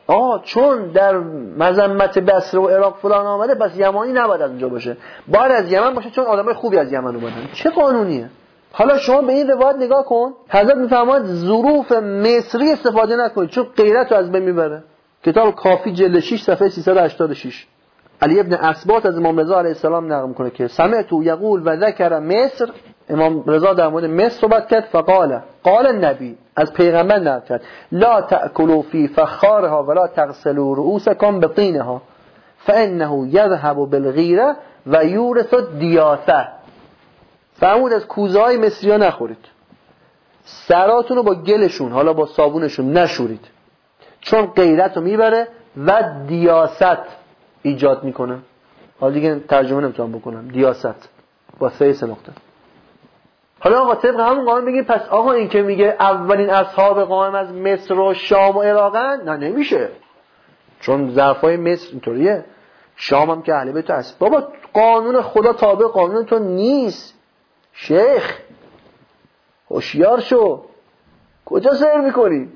آه چون در مذمت بصره و عراق فلان آمده پس یمانی نباید از اونجا باشه، باید از یمن باشه چون آدمای خوبی از یمن اومدن. چه قانونیه؟ حالا شما به این روایت نگاه کن، حضرت میفرماید ظروف مصری استفاده نکنید چون غیرت رو از بین میبره. کتاب کافی جلد شش صفحه سیصد و هشتاد و شش. علی ابن اسباط از امام رضا علیه السلام نقل میکنه که سمعت یقول و ذکر مصر، امام رضا در مورد مصر صحبت کرد، فقال قال النبی، از پیغمبر نقل کرد، لا تأکلوا فی فخارها ولا تغسلوا رؤوسکم بطینها فانه یذهب بالغیره و یورث الدیاسه. فرمود از کوزه های مصری ها نخورید، سراتون رو با گلشون، حالا با صابونشون نشورید چون غیرت رو میبره و دیاست ایجاد میکنه. حالا دیگه ترجمه نمیتونم بکنم، دیاست با سه سه نقطه. حالا آقا طبق همون قانون بگیم پس آقا این که میگه اولین اصحاب قائم از مصر و شام و عراقن، نه نمیشه، چون ظرفای مصر اینطوریه، شام هم که اهل بیت هست. بابا قانون خدا تابع قانون تو نیست شیخ، هوشیار شو، کجا سر میکنی؟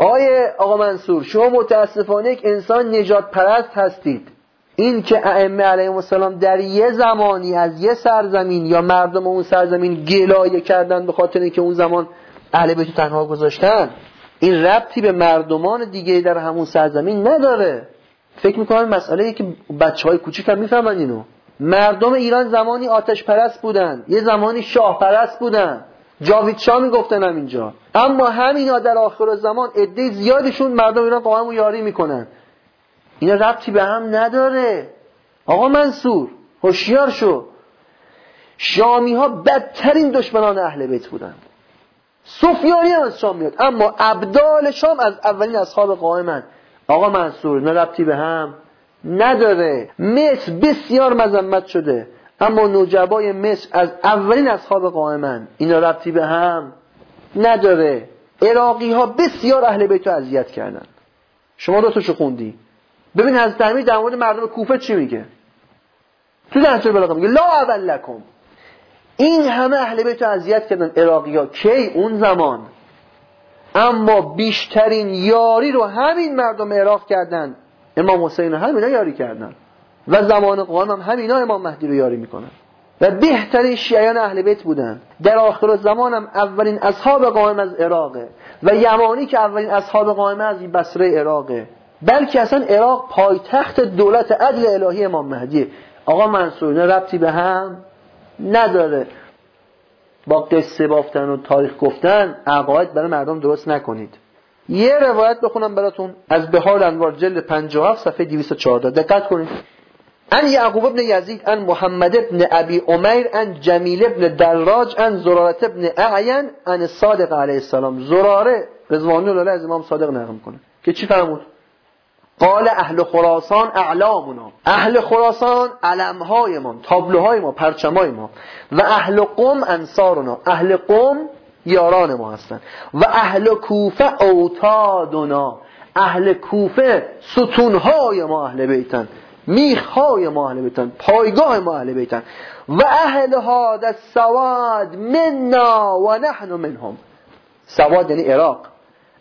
آیه آقا منصور شما متاسفانه یک انسان نجات پرست هستید. این که ائمه علیهم السلام در یه زمانی از یه سرزمین یا مردم اون سرزمین گلایه کردن به خاطر اینکه اون زمان اهل بیت تنها گذاشتن، این ربطی به مردمان دیگه در همون سرزمین نداره. فکر میکنم مسئله که بچهای کوچیک هم میفهمن اینو. مردم ایران زمانی آتش پرست بودن، یه زمانی شاه پرست بودن، جاوید شاه میگفتن هم اینجا، اما همینا در آخر زمان عده زیادشون مردم ایران قائم و یاری میکنن. اینا ربطی به هم نداره آقا منصور، هوشیار شو. شامی ها بدترین دشمنان اهل بیت بودن. سفیانی هم از شام میاد، اما ابدال شام از اولین اصحاب قائمن. آقا منصور اینا ربطی به هم نداره. مصر بسیار مذمت شده، اما نوجبای مصر از اولین اصحاب قائمن، اینا ربطی به هم نداره. عراقی ها بسیار اهل بیت رو اذیت کردن، شما دو تاشو خوندی. ببین حضرت امیر در مورد مردم کوفه چی میگه تو دهتر بلاغه، میگه لا اول لکم. این همه اهل بیت رو اذیت کردن عراقی ها کی؟ اون زمان. اما بیشترین یاری رو همین مردم عراق کردن، امام حسین هم اینا یاری کردن و زمان قائم هم همینا امام مهدی رو یاری میکنن و بهترین شیعیان اهل بیت بودن. در آخر زمان هم اولین اصحاب قائم از عراقه و یمانی که اولین اصحاب قائم از بصره عراقه، بلکه اصلا عراق پایتخت دولت عدل الهی امام مهدیه. آقا منصور اینا ربطی به هم نداره. با قصه بافتن و تاریخ گفتن عقاید برای مردم درست نکنید. یه روایت بخونم براتون از بهار الانوار جلد پنجاه و هفت صفحه دویست و چهارده، دقت کنید. ان یعقوب ابن یزید ان محمد ابن ابی عمیر ان جمیل ابن دراج ان زراره ابن اعین ان صادق علیه السلام. زراره رضوان الله از امام صادق نقل میکنه که چی فرمود؟ قال اهل خراسان اعلامنا، اهل خراسان علمهای ما، تابلوهای ما، پرچمای ما، و اهل قم انصارنا، اهل قم یاران ما هستن، و اهل کوفه اوتادنا، اهل کوفه ستونهای ما اهل بیتن، میخهای ما اهل بیتن، پایگاه ما اهل بیتن، و اهل هاد السواد منا و نحن منهم. سواد یعنی عراق،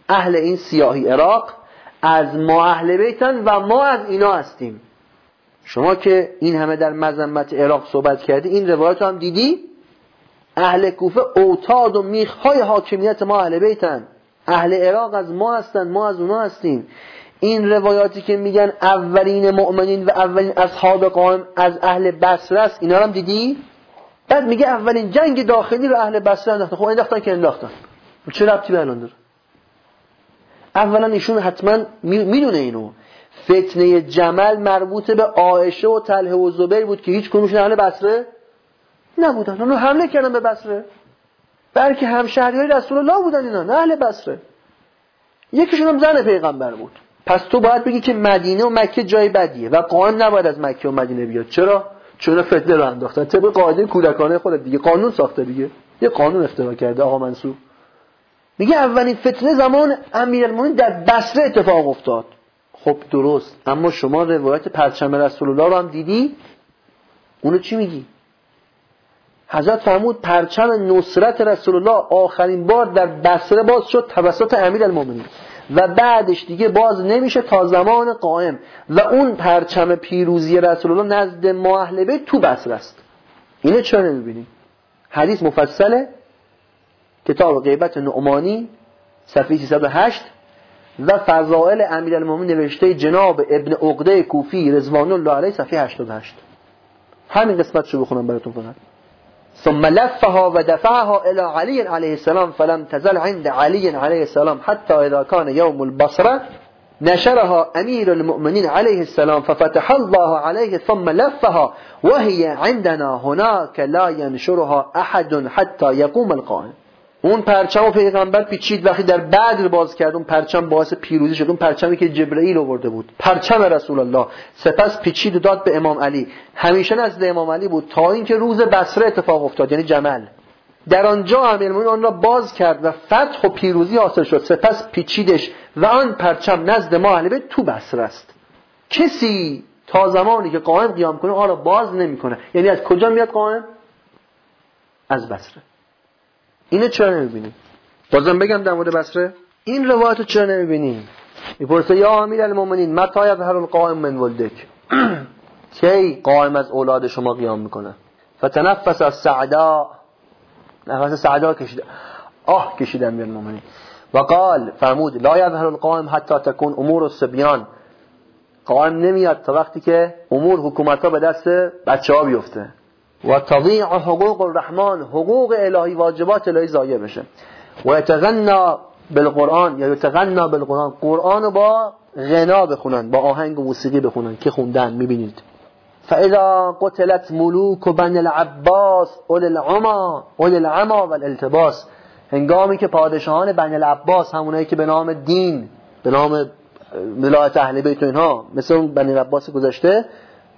اهل این سیاهی عراق از ما اهل بیتن و ما از اینا هستیم. شما که این همه در مذمت عراق صحبت کردی، این روایت هم دیدی؟ اهل کوفه اوتاد و میخهای حاکمیت ما اهل بیتن، اهل عراق از ما هستن، ما از اونا هستیم. این روایاتی که میگن اولین مؤمنین و اولین اصحاب قائم از اهل بصره است، اینا رو هم دیدی؟ بعد میگه اولین جنگ داخلی رو اهل بصره انداختن. خب انداختن که انداختن، چه ربطی به الان داره؟ اولا ایشون حتما میدونه اینو، فتنه جمل مربوط به عایشه و طلحه و زبیر بود که هیچ کدومشون اهل بصره نبودن. اونا حمله کردن به بصره، بلکه همشهریای رسول الله بودن اینا، نه اهل بصره. یکیشون هم زن پیغمبر بود. پس تو باید بگی که مدینه و مکه جای بدیه و قائم نباید از مکه و مدینه بیاد. چرا؟ چون فتنه رو انداختن طبق قاعده کودکانه خودت دیگه. قانون ساخته دیگه، یه قانون اختراع کرده آقا منصور. میگه اولین فتنه زمان امیرالمومنین در بصره اتفاق افتاد. خب درست، اما شما روایت پرچم رسول الله رو هم دیدی؟ اونو چی میگی؟ حضرت فرمود پرچم نصرت رسول الله آخرین بار در بصره باز شد توسط امیرالمؤمنین و بعدش دیگه باز نمیشه تا زمان قائم، و اون پرچم پیروزی رسول الله نزد ما اهل بیت تو بصره است. اینو چرا نمیبینیم؟ حدیث مفصله، کتاب غیبت نعمانی صفحه سیصد و هشت و فضائل امیرالمؤمنین نوشته جناب ابن عقده کوفی رضوان الله علیه صفحه هشتاد و هشت. همین قسمتشو بخونم براتون فقط. ثم لفها ودفعها الى علی علیه السلام فلم تزل عند علی علیه السلام حتی اذا كان يوم البصره نشرها امیر المؤمنین علیه السلام ففتح الله علیه ثم لفها وهي عندنا هناك لا ينشرها احد حتى يقوم القائم. اون پرچم پیغمبر پیچید وقتی در بدر باز کرد، اون پرچم باعث پیروزی شد، اون پرچمی که جبرئیل آورده بود، پرچم رسول الله. سپس پیچید و داد به امام علی، همیشه نزد امام علی بود تا اینکه روز بصره اتفاق افتاد، یعنی جمل. در آنجا امیرالمؤمنین آن را باز کرد و فتح و پیروزی حاصل شد. سپس پیچیدش و آن پرچم نزد ما اهل بیت تو بصره است. کسی تا زمانی که قائم قیام کنه آن را باز نمیکنه. یعنی از کجا میاد قائم؟ از بصره. اینو چرا نمیبینیم؟ بازم بگم در مورد بصره، این روایتو چرا نمیبینیم؟ میپرسه یا امیرالمؤمنین متى یظهر القائم من ولدک؟ کی قائم از اولاد شما قیام میکنه؟ فتنفس السعداء، نفس سعدا کشید، آه کشید امیرالمؤمنین. و قال، فرمود لا یظهر القائم حتی تكون امور الصبیان. قائم نمیاد تا وقتی که امور حکومت‌ها به دست بچه‌ها بیفته. و تضیع حقوق الرحمن، حقوق الهی، واجبات الهی ضایع بشه. و یتغنی بالقرآن، یا یتغنی بالقرآن، قرآن با غنا بخونن، با آهنگ و موسیقی بخونن که خوندن میبینید. فاذا قتلت ملوک بنی العباس اول العما اول العما والالتباس، هنگامی که پادشاهان بنی العباس، همونایی که به نام دین، به نام ولایت اهل بیت و اینها، مثل بنی العباس گذشته،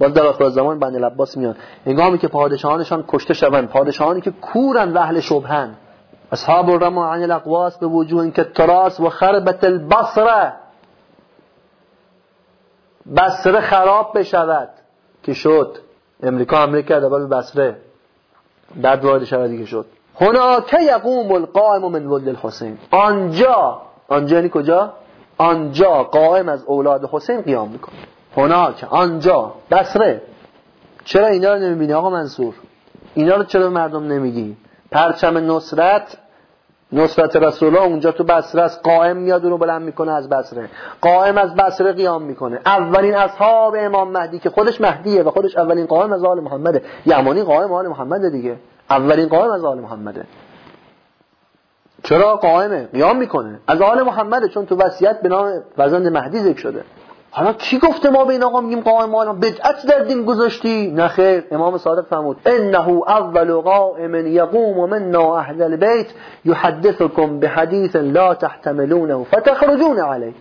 باز در آخر زمان بنی العباس میان، هنگامی که پادشاهانشان کشته شوند، پادشاهانی که کورن و اهل شبهن، اصحاب الرمى عن الاقواس به وجوه که تراس و خربت البصره، بصره خراب بشود که شد. امریکا امریکا دبل بصره بعد وارد شود دیگه شد. هناک یقوم القائم من ولد الحسین، آنجا، آنجا یعنی کجا؟ آنجا قائم از اولاد حسین قیام میکنه. هناک، آنجا، بصره. چرا اینا رو نمیبینی آقا منصور؟ اینا رو چرا مردم نمیگی؟ پرچم نصرت، نصرت رسول الله اونجا تو بصره است. قائم میاد اونو بلند میکنه از بصره، قائم از بصره قیام میکنه. اولین اصحاب امام مهدی که خودش مهدیه و خودش اولین قائم از آل محمده، یمانی قائم آل محمده دیگه، اولین قائم از آل محمده. چرا قائمه؟ قیام میکنه از آل محمده، چون تو وصیت به نام فرزند مهدی ذکر شده. حالا کی گفته ما به این آقا میگیم قائم آلم بدعت در دین گذاشتی؟ نه خیر، امام صادق فرمود انه اول قائم یقوم منا اهل البیت یحدثکم بحدیث لا تحتملونه فتخرجون علیه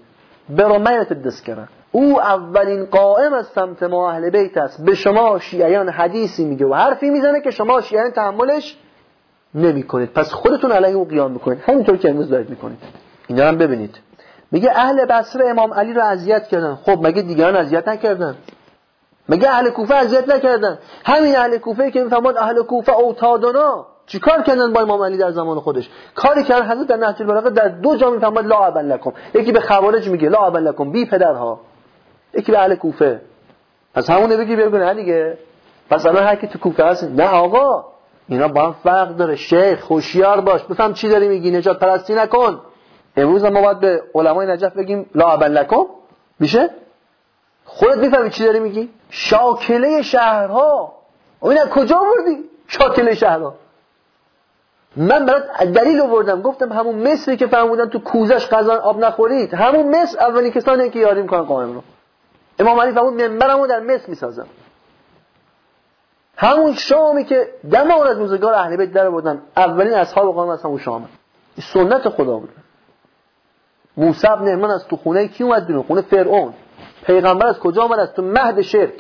برمیة الدسکره. او اولین قائم از سمت ما اهل بیت است، به شما شیعیان حدیثی میگه و حرفی میزنه که شما شیعیان تحملش نمیکنید، پس خودتون علیه او قیام میکنید، همینطور که امروز دارید میکنید. اینا هم ببینید، میگه اهل بصره امام علی رو اذیت کردن. خب مگه دیگران اذیت نکردن؟ مگه اهل کوفه اذیت نکردن؟ همین اهل کوفه که میفهمد اهل کوفه اوتادونا چیکار کردن با امام علی در زمان خودش؟ کاری که حضرت در نهج البلاغه در دو جا میفهمد لا ابن لکم، یکی به خوارج میگه لا ابن لکم بی پدرها، یکی به اهل کوفه. پس همونه بگی بگن دیگه، پس الان هر کی تو کوفه هست. نه آقا، اینا با هم فرق داره. شیخ هوشیار باش، بفهم چی داری میگی، نجات پرستی نکن. امروز ما باید به علمای نجف بگیم لا ابن لکم، میشه؟ خودت میفهمی چی داری میگی؟ شاکله شهرها. اینا کجا آوردی؟ شاکله شهرها. من برات دلیل آوردم، گفتم همون مصری که فرمودن تو کوزش قزان آب نخورید، همون مصر اولین کسانی که یاری میکنن قائم رو. امام علی فرمود منبرمو در مصر میسازم. همون شامی که دم اون از روزگار اهل بیت در آوردن، اولین اصحاب قائم از همون شام. این سنت خدا بود. موسی بن عمران از تو خونه کی اومد بیرون؟ خونه فرعون. پیغمبر از کجا اومد؟ از تو مهد شرک.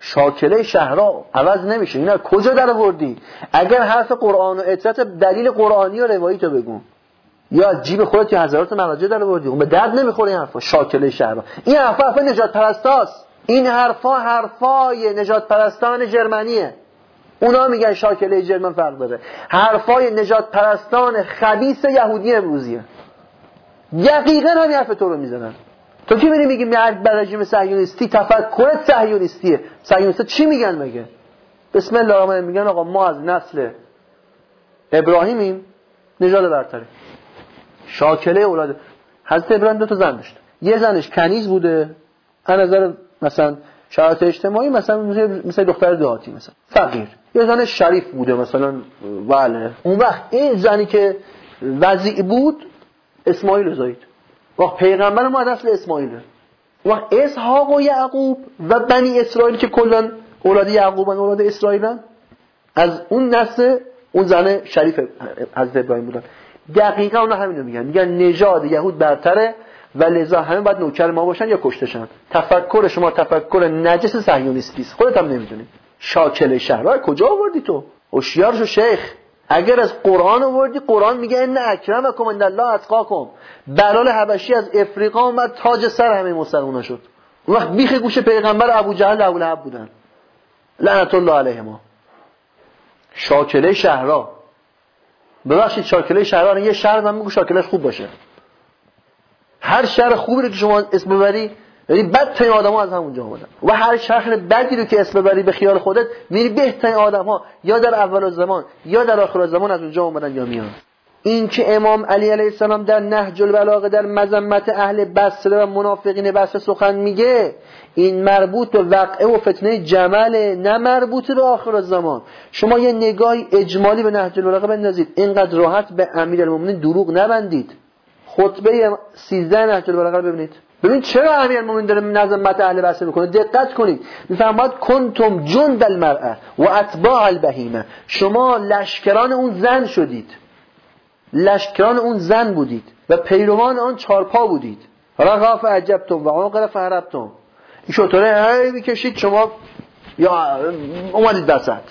شاکله شهرها عوض نمیشه. اینا کجا در آوردی؟ اگر حرف قرآن و اطاعت دلیل قرآنی و روایتو بگو، یا جیب خودت یا حضرات مرجع در آوردی، اون به درد نمیخوره این حرفا. شاکله شهرها، این حرفا حرف نجات پرستاست. این حرفا حرفای نجات پرستان جرمنیه. اونا میگن شاکله جرمن فرق داره. حرفای نجات پرستان خبیث یهودی امروزیه. دقیقاً همین حرف تو رو میزنن. تو کی میری میگی مرد بر رژیم صهیونیستی، تفکر صهیونیستیه. صهیونیست چی میگن مگه؟ بسم الله الرحمن الرحیم میگن آقا ما از نسل ابراهیمیم، نژاد برتری، شاکله اولاد حضرت ابراهیم. دو تا زن داشت، یه زنش کنیز بوده از نظر مثلا شرایط اجتماعی، مثلا مثلا دختر دهاتی، مثلا فقیر. یه زنش شریف بوده مثلا. بله اون وقت این زنی که وضیع بود اسماعیل زایید. وقت پیغمبر ما اصل اسماعیله. وقت اسحاق و یعقوب و بنی اسرائیل که کلا اولاد یعقوبن، اولاد اسرائیلن، از اون نسل اون زن شریف از ابراهیم بودن. دقیقاً اونا همین رو میگن، میگن نژاد یهود برتره و لذا همه باید نوکر ما باشن یا کشته شن. تفکر شما تفکر نجس صهیونیستی است، خودت هم نمیدونی. شاکله شهرهای کجا آوردی تو؟ هوشیارشو شیخ. اگر از قرآن آوردی، قرآن میگه ان اکرمکم عند الله اتقاکم. بلال حبشی از افریقا اومد تاج سر همه مسلمونا شد. اون وقت بیخ گوش پیغمبر ابو جهل و ابولهب بودن لعنت الله علیهما. شاکله شهرها. ببخشید شاکله شهرها، یه شهر من میگم شاکلهش خوب باشه. هر شهر خوبی رو که شما اسم ببری، یعنی بدترین آدم‌ها از همونجا اومدن. و هر شهر بدی رو که اسم ببری به خیال خودت، میری بهترین آدم‌ها یا در اول زمان یا در آخر زمان از اونجا اومدن یا میان. این که امام علی علیه السلام در نهج البلاغه در مذمت اهل بصره و منافقین بصره سخن میگه، این مربوط به وقعه و فتنه جمل، نه مربوط به آخر زمان. شما یه نگاه اجمالی به نهج البلاغه بندازید، اینقدر راحت به امیرالمومنین دروغ نبندید. خطبه سیزده نهج البلاغه رو ببینید، ببین چرا امیرالمومنین داره مذمت اهل بصره میکنه. دقت کنید، میفرماد کنتم جند المرأه و اتباع البهیمه، شما لشکران اون زن شدید، لشکران اون زن بودید و پیروان آن چارپا بودید. رغاف عجبتم و عاقل فهربتم. این شطوره هی میکشید شما یا اومدید بسد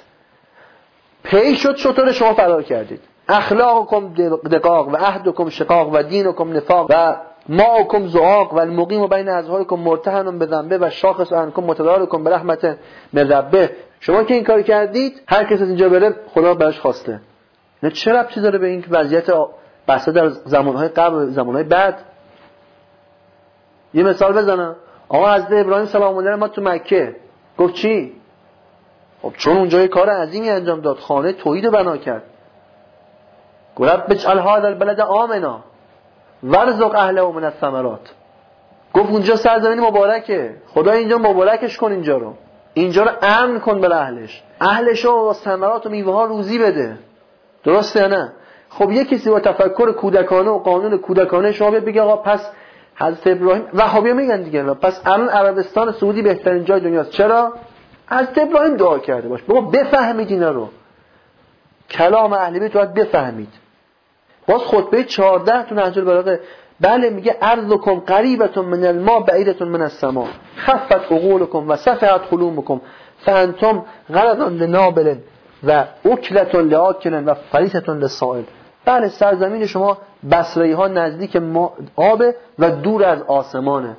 پی شد، شطوره شما فرار کردید. اخلاقکم دقاق و عهدکم شقاق و دینکم نفاق و ماکم زعاق و المقیم بین اظهارکم مرتهن به ذنبه و شاخص عنکم متدارکم به رحمت من ربه. شما که این کار کردید، هر کس از اینجا بره خدا برش خواسته. نه چه ربطی داره به این وضعیت بسته در زمانهای قبل زمانهای بعد؟ یه مثال بزنم. آقا حضرت ابراهیم سلام الله علیه ما تو مکه گفت چی؟ خب چون اونجا یه کار عظیمی انجام داد، خانه توحید رو بنا کرد. گفت رب اجعل هذا البلد آمنا وارزق اهله من الثمرات. گفت اونجا سرزمین مبارکه، خدا اینجا مبارکش کن، اینجا رو اینجا رو امن کن بر اهلش، اهلش رو ثمرات و میوه ها روزی بده. درسته نه؟ خب یه کسی با تفکر کودکانه و قانون کودکانه شما بگه آقا پس حضرت ابراهیم وهابیا میگن دیگه، پس امن عربستان سعودی بهترین جای دنیاست. چرا؟ حضرت ابراهیم دعا کرده. باش بابا بفهمید اینا رو، کلام اهل بیت رو بفهمید. باز خطبه چهارده تو نهج البلاغه بله میگه ارضکم قریبه من الماء بعیده من السما خفت عقولکم و سفهت حلومکم فانتم غلظا لنابل و اکلتون لآکلن و فریستون لسائل. بله سرزمین شما بصری ها نزدیک آب و دور از آسمانه،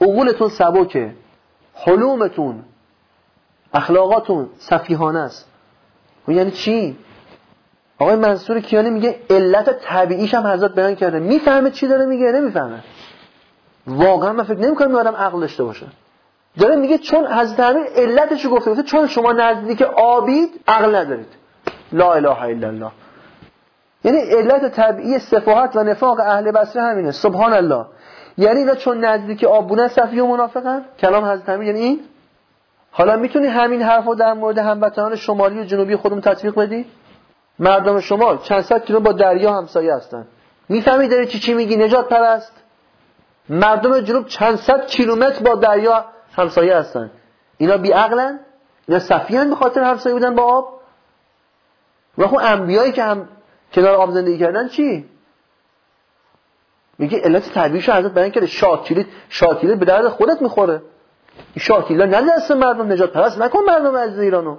عقولتون سبکه، حلومتون اخلاقاتون سفیهانه است. یعنی چی؟ آقای منصور کیانی میگه علت طبیعیش هم حضرت بیان کرده. میفهمه چی داره میگه؟ نمیفهمه. واقعا من فکر نمیکنم آدم عقل داشته باشه. داره میگه چون از همین علتشو گفته گفته چون شما نزدیک آبید عقل ندارید. لا اله الا الله. یعنی علت طبیعی سفاهت و نفاق اهل بصره همینه. سبحان الله. یعنی اینا چون نزدیک آب بودن سفیه و منافقن. کلام حضرت امیر یعنی این. حالا میتونی همین حرفو در مورد هموطنان شمالی و جنوبی خودمون تطبیق بدی؟ مردم شمال چند صد کیلو با دریا همسایه هستن. میفهمی داری چی چی میگی؟ نجات پرست. مردم جنوب چند صد کیلومتر با دریا همسایه هستن. اینا بی عقلن؟ اینا سفیهن به خاطر همسایه بودن با آب؟ و خب انبیایی که هم کنار آب زندگی کردن چی؟ میگه علت طبیعیشو حضرت بیان کرده. شاکیلید شاکیلید به درد خودت میخوره. شاکیلید نه دست مردم، نجات پرست نکن مردم از ایرانو.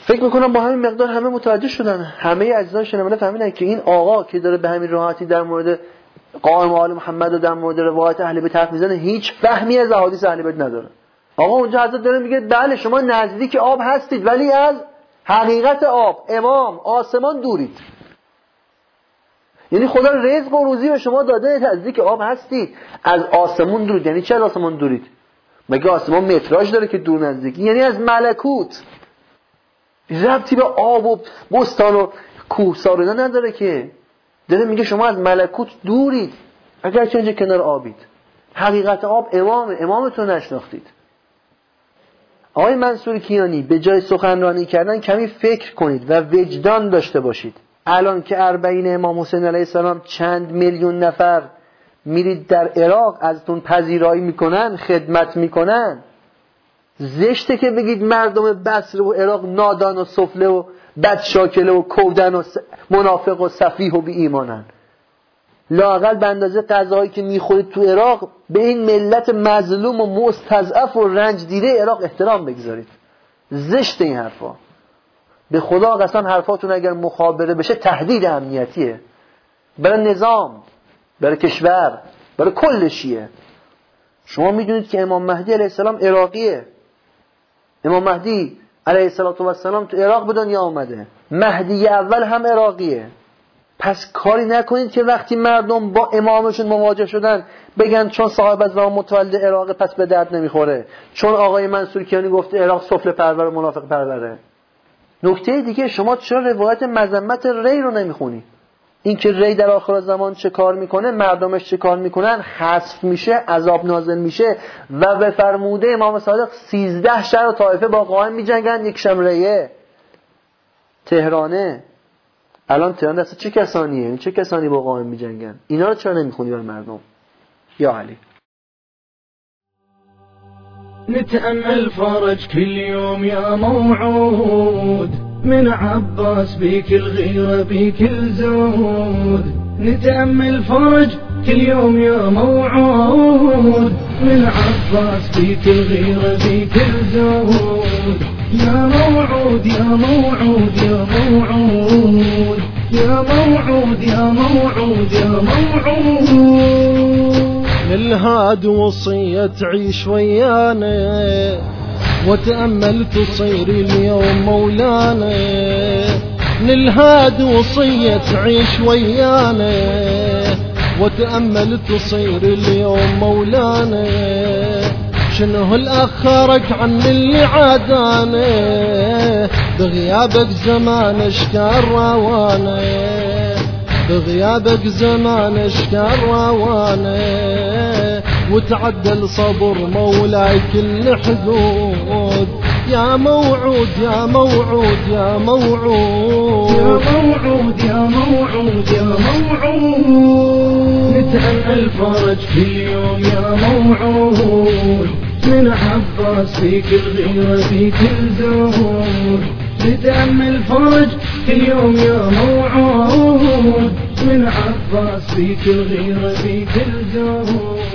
فکر میکنم با همین مقدار همه متوجه شدن. همه اجزای شنونده فهمیدن که این آقا که داره به همین راحتی در مورد قائم آل محمد رو در مورد روایت اهل بیت حرف میزنه، هیچ فهمی از احادیث اهل بیت نداره. آقا اونجا حضرت داره میگه بله شما نزدیک آب هستید ولی از حقیقت آب، امام، آسمان دورید. یعنی خدا رزق و روزی به شما داده، نزدیک آب هستید، از آسمان دورید. یعنی چه آسمان دورید؟ مگه آسمان متراژ داره که دور نزدیک؟ یعنی از ملکوت. ربطی به آب و بستان و کوهسار نداره که. داره میگه شما از ملکوت دورید اگر چه اینجا کنار آبید. حقیقت آب امام، امامتون نشناختید. آقای منصور کیانی به جای سخنرانی کردن کمی فکر کنید و وجدان داشته باشید. الان که اربعین امام حسین علیه السلام چند میلیون نفر میرید در عراق ازتون پذیرایی میکنن، خدمت میکنن، زشته که بگید مردم بصره و عراق نادان و سفله و بدشاکله و کودن و منافق و سفیه و بی ایمانن. لااقل به اندازه غذایی که میخورید تو عراق به این ملت مظلوم و مستضعف و رنج دیده عراق احترام بگذارید. زشت این حرفا. به خدا قسم حرفاتون اگر مخابره بشه تهدید امنیتیه برای نظام، برای کشور، برای کل شیعه. شما میدونید که امام مهدی علیه السلام عراقیه. امام مهدی علیه السلام تو عراق به دنیا آمده. مهدی اول هم عراقیه. پس کاری نکنید که وقتی مردم با امامشون مواجه شدن بگن چون صاحب از زمان متولد عراق پس به درد نمیخوره، چون آقای منصور کیانی گفته عراق سفله پرور و منافق پروره. نکته دیگه، شما چرا روایت مذمت ری رو نمیخونی؟ این که ری در آخر زمان چه کار میکنه، مردمش چه کار میکنن، حذف میشه، عذاب نازل میشه و به فرموده امام صادق سیزده شهر و طایفه با قائم میجنگن. یکشم ریه، تهرانه. الان تهران دست چه کسانیه؟ چه کسانی با قائم میجنگن؟ اینا رو چرا نمیخونی برای مردم؟ یا علی. نتأمل فرج كل يوم يا موعود، من عباس بيك الغيرة بيك الزود. نتأمل فرج كل يوم يا موعود، من عباس بيك الغيرة بيك الزود. يا موعود يا موعود يا موعود، يا موعود يا موعود يا موعود. للهاد وصية تعيش ويانا، وتأمل تصير اليوم مولانا. للهاد وصية تعيش ويانا، وتأمل تصير اليوم مولانا. شنه الأخرك عن اللي عادانا، بغيابك زمان اشكال روانا، بغيابك زمان اشكال روانا. وتعدل صبر مولاي كل حدود. يا موعود يا موعود يا موعود، يا موعود يا موعود يا موعود. نتأمل فرج كل يوم يا موعود، من عباس فيك الغيرة فيك الزهور. نتأمل فرج كل يوم يا موعود، من عباس فيك الغيرة فيك الزهور.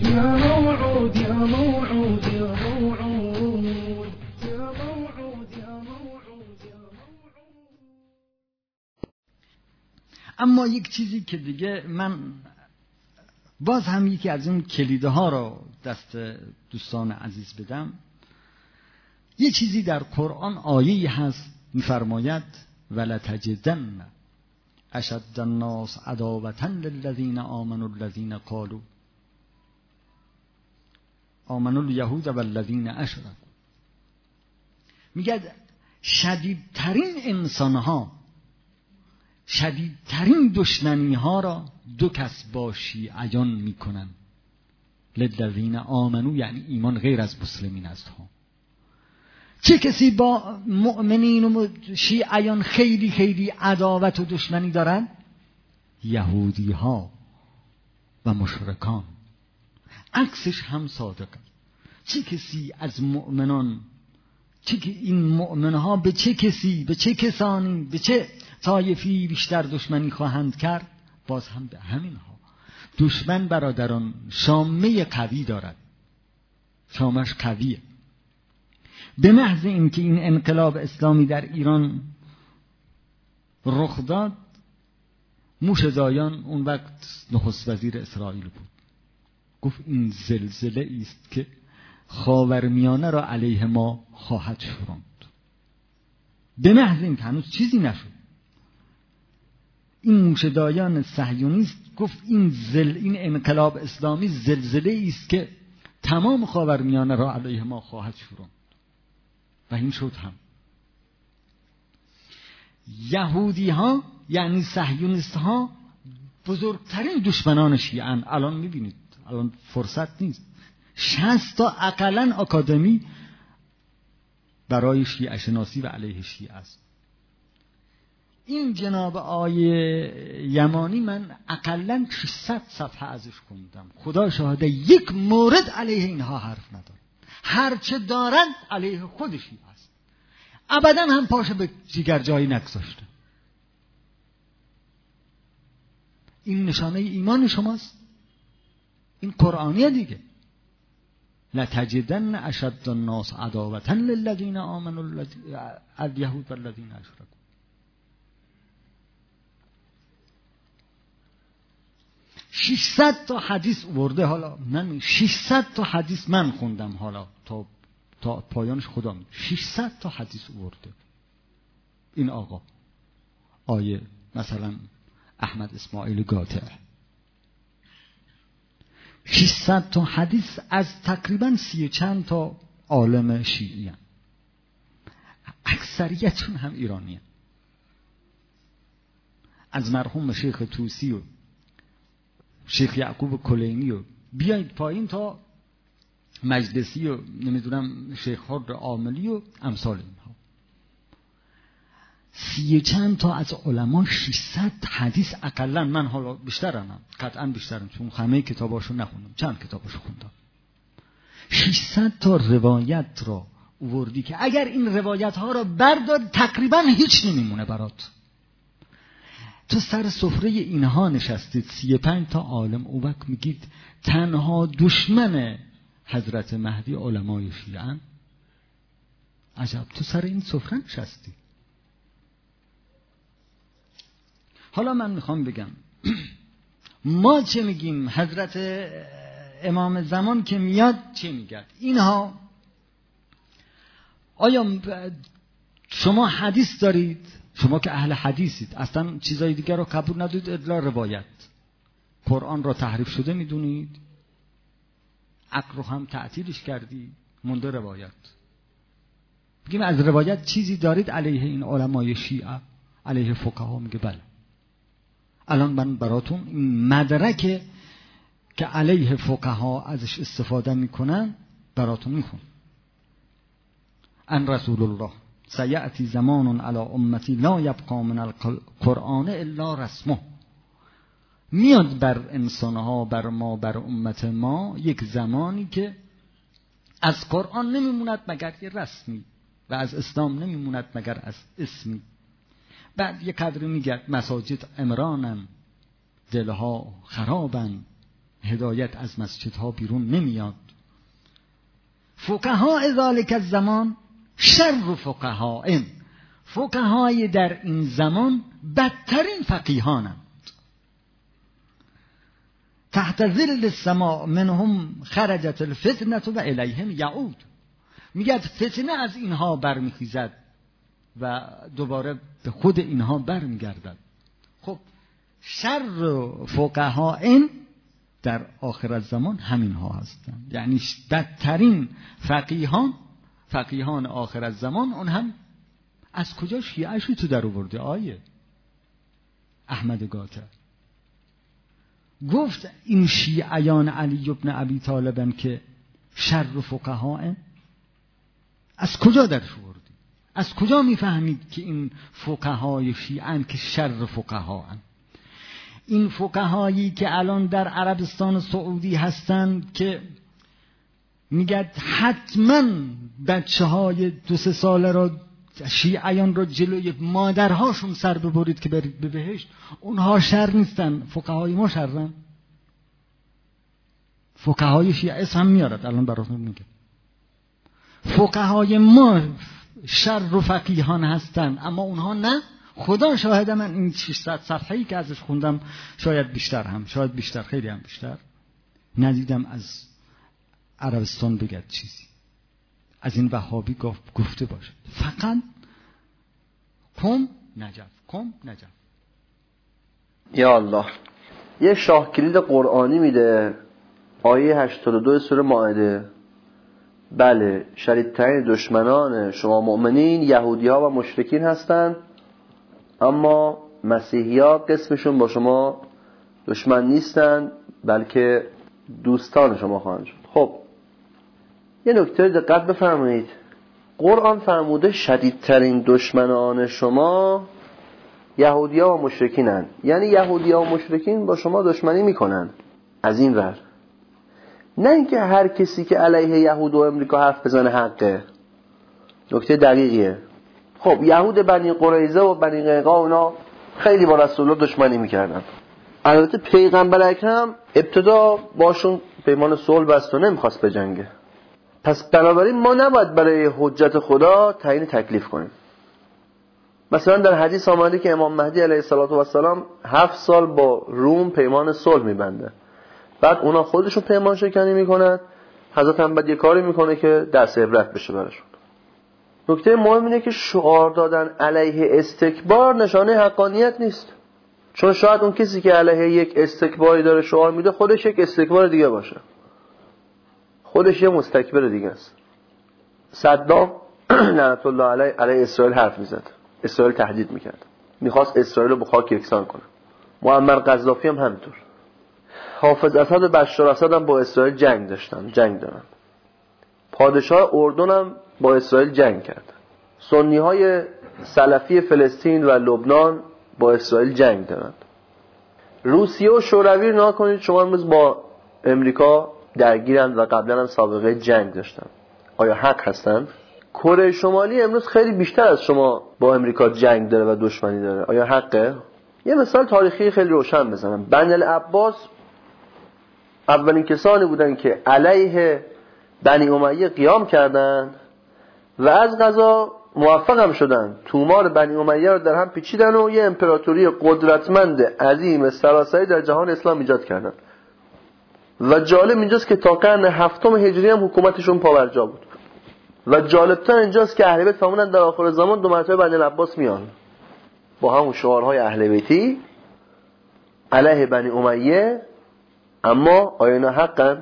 يا موعود يا موعود يا موعود، يا موعود يا موعود يا موعود. اما یک چیزی که دیگه من باز هم یکی از اون کلیده ها رو دست دوستان عزیز بدم، یک چیزی در قرآن آیه‌ای هست می‌فرماید ولتجدن اشد الناس عداوة للذین آمنوا الذین قالوا آمنوا الیهود و الذین اشرکوا. میگه شدیدترین انسانها، شدیدترین دشمنیها را دو کس با شیعیان میکنن. للذین آمنوا یعنی ایمان غیر از مسلمین است ها. چه کسی با مؤمنین و شیعیان خیلی خیلی عداوت و دشمنی دارن؟ یهودی ها و مشرکان. عکسش هم صادقه. چه کسی از مؤمنان، چه که این مؤمنها به چه کسی، به چه کسانی، به چه طایفی بیشتر دشمنی خواهند کرد؟ باز هم به همین ها. دشمن برادران شامه قوی دارد، شامش قویه. به محض اینکه این انقلاب اسلامی در ایران رخ داد، موشدایان اون وقت نخست وزیر اسرائیل بود، گفت این زلزله است که خاورمیانه را علیه ما خواهد شوراند. به محض این که هنوز چیزی نشد، این موشدایان صهیونیست گفت این زل این انقلاب اسلامی زلزله است که تمام خاورمیانه را علیه ما خواهد شوراند. و این شد هم. یهودی ها یعنی صهیونیست ها بزرگترین دشمنان شیعه‌اند. الان میبینید، الان فرصت نیست، شصت تا اقلاً اکادمی برای شیعه شناسی و علیه شیعه است. این جناب آیه یمانی من اقلاً ششصد صفحه ازش خوندم، خدا شاهده یک مورد علیه اینها حرف نداره، هرچه دارند علیه خودشی است، ابدا هم پاشه به جگر جایی نگذاشته. این نشانه ایمان شماست، این قرآنیه دیگه. لتجدن اشد الناس عداوة للذین آمنوا الیهود والذین اشرکوا. ششصد تا حدیث ورده، حالا من ششصد تا حدیث من خوندم، حالا تا تا پایانش خدا میدونه. ششصد تا حدیث ورده این آقا آیه، مثلا احمد اسماعیل قاطع ششصد تا حدیث از تقریبا سی چند تا عالم شیعی، هم اکثریتون هم ایرانی، هم از مرحوم شیخ طوسی و شیخ یعقوب کلینی و بیایید پایین تا مجلسی و نمیدونم شیخ حر عاملی و امثال اینها، سی چند تا از علما ششصد حدیث اقلا. من حالا بیشترم، قطعا بیشترم، چون همه کتاباشو نخوندم، چند کتاباشو خوندم. ششصد تا روایت را آوردی که اگر این روایت ها را بردار تقریبا هیچ نمیمونه برات. تو سر سفره اینها نشستید، سی پنج تا عالم، او وقت میگید تنها دشمن حضرت مهدی علمای شیعه‌اند؟ عجب، تو سر این سفره نشستی. حالا من میخوام بگم ما چه میگیم، حضرت امام زمان که میاد چه میگه اینها. آیا شما حدیث دارید؟ شما که اهل حدیثید اصلا چیزای دیگر رو قبول ندید الا روایت. قرآن را تحریف شده میدونید، عقل رو هم تعطیلش کردی، مونده روایت. میگیم از روایت چیزی دارید علیه این علمای شیعه، علیه فقها؟ میگه بله. الان من براتون این مدرک که علیه فقها ازش استفاده میکنن براتون میخونم. ان رسول الله سیأتی زمان علی امتی لا یبقا من القرآن الا رسمه. میاد بر انسانها، بر ما، بر امت ما یک زمانی که از قرآن نمیموند مگر یه رسمی و از اسلام نمیموند مگر از اسمی. بعد یه قدری میگه مساجد عمرانن، دلها خرابن، هدایت از مسجدها بیرون نمیاد. فقهاء ذالک الزمان شر فقهاء، این فقهای در این زمان بدترین فقیهانند. تحت ظل السماء منهم خرجت الفتنه و الیهم یعود. میگه فتنه از اینها برمیخیزد و دوباره به خود اینها برمیگردد. خب شر فقها این در آخر زمان همینها هستند، یعنی بدترین فقیهان، فقیهان آخر زمان. اون هم از کجا شیعه‌شو تو در آورده؟ آیه احمد قاطع گفت این شیعیان علی ابن ابی طالبن که شر فقها، از کجا درش آوردی؟ از کجا میفهمید که این فقهای شیعه‌ان که شر فقهاان؟ این فقهایی که الان در عربستان سعودی هستند که میگه حتما بچه های دو سه ساله را، شیعیان را جلوی مادرهاشون سر ببرید که برید به بهشت، اونها شر نیستن، فقهای ما شرن. فقهای شیعه اسم میارد الان براتون میگه، فقهای ما شر و فقیهان هستن، اما اونها نه، خدا شاهد من این ششصد صفحه‌ای که ازش خوندم، شاید بیشتر هم، شاید بیشتر، خیلی هم بیشتر، ندیدم از عربستان بگه چیزی، از این وهابی گفته باشه. فقط قم نجف، قم نجف. یا الله. یه شاه کلید قرآنی میده، آیه هشتاد و دو سوره مائده. بله، شدیدترین دشمنان شما مؤمنین یهودی‌ها و مشرکین هستند، اما مسیحی‌ها قسمشون با شما دشمن نیستند، بلکه دوستان شما خواهند شد. خب یه نکته دقت بفرمایید، قرآن فرموده شدیدترین دشمنان شما یهودی‌ها و مشرکینند، یعنی یهودی‌ها و مشرکین با شما دشمنی میکنن از این ور، نه اینکه هر کسی که علیه یهود و امریکا حرف بزنه حقه. نکته دقیقیه. خب یهود بنی قریظه و بنی قیقاع اونا خیلی با رسول الله دشمنی میکردن. البته پیغمبر اکرم ابتدا باشون پیمان صلح بست و نمیخواست بجنگه. پس بنابراین ما نباید برای حجت خدا تعیین تکلیف کنیم. مثلا در حدیث آمده که امام مهدی علیه السلام هفت سال با روم پیمان صلح میبنده، بعد اونا خودشون پیمان شکنی میکنن، حضرت هم بعد یه کاری میکنه که درس عبرت بشه براشون. نکته مهم اینه که شعار دادن علیه استکبار نشانه حقانیت نیست، چون شاید اون کسی که علیه یک استکباری داره شعار میده خودش یک استکبار دیگه باشه، خودش یه مستکبر دیگه است. صدام لعنت الله علیه علیه اسرائیل حرف میزد، اسرائیل تهدید میکرد، میخواست اسرائیل رو با خاک یکسان کنه. معمر قذافی هم همینطور. حافظ اسد و بشار اسد هم با اسرائیل جنگ داشتن، جنگ دارن. پادشاه اردن هم با اسرائیل جنگ کرد. سنی های سلفی فلسطین و لبنان با اسرائیل جنگ دارن. روسیه و شوروی رو نکنید، شما امروز با امریکا درگیرند و قبلا هم سابقه جنگ داشتن. آیا حق هستن؟ کره شمالی امروز خیلی بیشتر از شما با امریکا جنگ داره و دشمنی داره. آیا حقه؟ یه مثال تاریخی خیلی روشن بزنم. بنی العباس اولین کسانی بودند که علیه بنی امیه قیام کردند و از قضا موفق هم شدند. تومار بنی امیه رو در هم پیچیدن و یه امپراتوری قدرتمند عظیم سراسری در جهان اسلام ایجاد کردند. و جالب اینجاست که تا قرن هفتم هجری هم حکومتشون پابرجا بود. و جالبتر اینجاست که اهل بیت فهموندن در آخر زمان دو مرتبه بنی العباس میان با همون شعارهای اهل بیتی علیه بنی امیه، اما آیا اینا حقا؟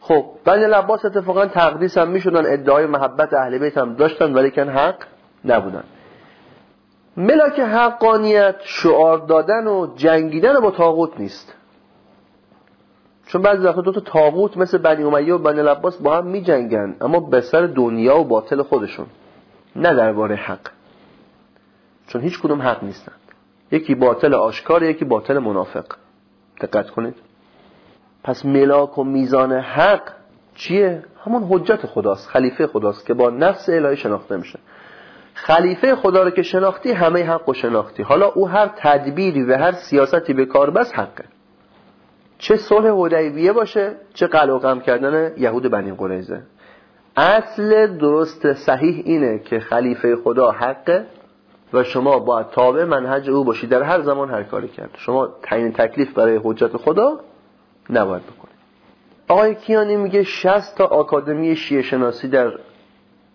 خب بنی العباس اتفاقا تقدیس هم میشدن، ادعای محبت اهل بیت هم داشتن، ولی کن حق نبودن. ملاک حقانیت شعار دادن و جنگیدن با طاغوت نیست، چون بعضی وقتا دو تا طاغوت مثل بنی امیه و بنی العباس با هم میجنگن، اما به سر دنیا و باطل خودشون، نه درباره حق، چون هیچ کدوم حق نیستن. یکی باطل آشکار، یکی باطل منافق. دقت کنید. پس ملاک و میزان حق چیه؟ همون حجت خداست، خلیفه خداست که با نفس الهی شناخته میشه. خلیفه خدا رو که شناختی، همه حق و شناختی. حالا او هر تدبیری و هر سیاستی به کار بس حقه، چه صلح حدیبیه باشه، چه قلع و قم کردن یهود بنی قریظه. اصل درست صحیح اینه که خلیفه خدا حقه و شما باید تابع منهج او باشی در هر زمان هر کاری کرد. شما تعیین تکلیف برای حجت خدا نباید بکنه. آقای کیانی میگه شصت تا آکادمی شیعه شناسی در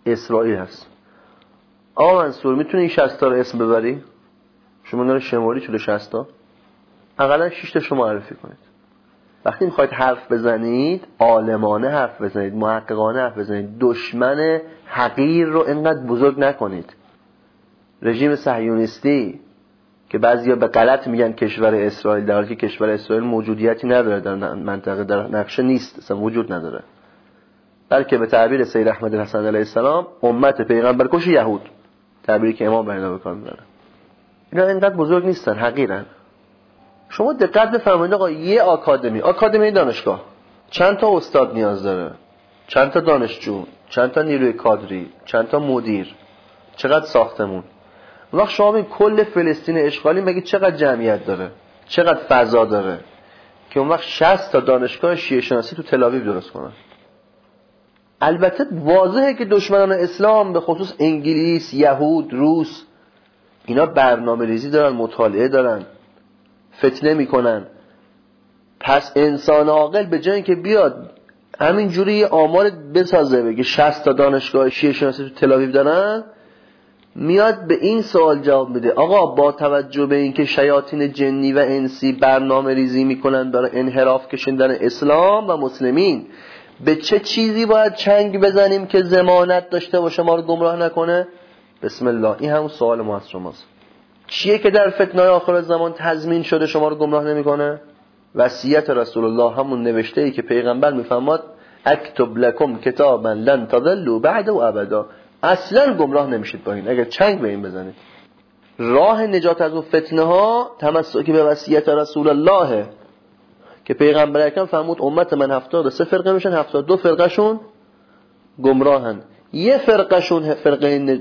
اسرائیل هست. آقا منصور میتونی این شصت تا رو اسم ببری؟ شما اینا رو شماری چلو شصت تا؟ حداقل شش تا شما معرفی کنید. وقتی میخواید حرف بزنید، عالمانه حرف بزنید، محققانه حرف بزنید. دشمن حقیر رو اینقدر بزرگ نکنید. رژیم صهیونیستی که بعضیا به غلط میگن کشور اسرائیل، در حالی که کشور اسرائیل موجودیتی نداره در منطقه، در نقشه نیست، اصلا وجود نداره، بلکه به تعبیر سید احمد الحسن علیه السلام امت پیغمبر کش یهود، تعبیری که امام بنا به کار میبره. اینا اینقدر بزرگ نیستن، حقیرن. شما دقت بفرمایید آقا، یه آکادمی، آکادمی دانشگاه چند تا استاد نیاز داره؟ چند تا دانشجو؟ چند تا نیروی کادری؟ چند تا مدیر؟ چقدر ساختمون؟ وقت شما ببین کل فلسطین اشغالی مگه چقدر جمعیت داره، چقدر فضا داره که اون وقت شصت تا دانشگاه شیعه شناسی تو تل آویو درست کنن. البته واضحه که دشمنان اسلام به خصوص انگلیس، یهود، روس اینا برنامه ریزی دارن، مطالعه دارن، فتنه میکنن. پس انسان عاقل به جای اینکه بیاد همین جوری یه آمار بسازه بگه شصت تا دانشگاه شیعه شناسی تو تل آویو دارن، میاد به این سوال جواب میده آقا با توجه به اینکه شیاطین جنی و انسی برنامه ریزی میکنن برای انحراف کشوندن اسلام و مسلمین، به چه چیزی باید چنگ بزنیم که ضمانت داشته باشه ما رو گمراه نکنه؟ بسم الله، این همون سوال ما از شماست. چیه که در فتنه‌های آخر زمان تضمین شده شما رو گمراه نمیکنه؟ وصیت رسول الله، همون نوشته ای که پیغمبر میفرماد اکتب لکم کتابا لن تضلوا بعد و ابدا، اصلا گمراه نمیشید با این اگر چنگ به این بزنید. راه نجات از اون فتنه ها تمسک به وصیت رسول الله که پیغمبر اکرم فرمود امت من هفتاد و سه فرقه میشن، هفتاد و دو فرقهشون گمراهن، یه فرقهشون فرقه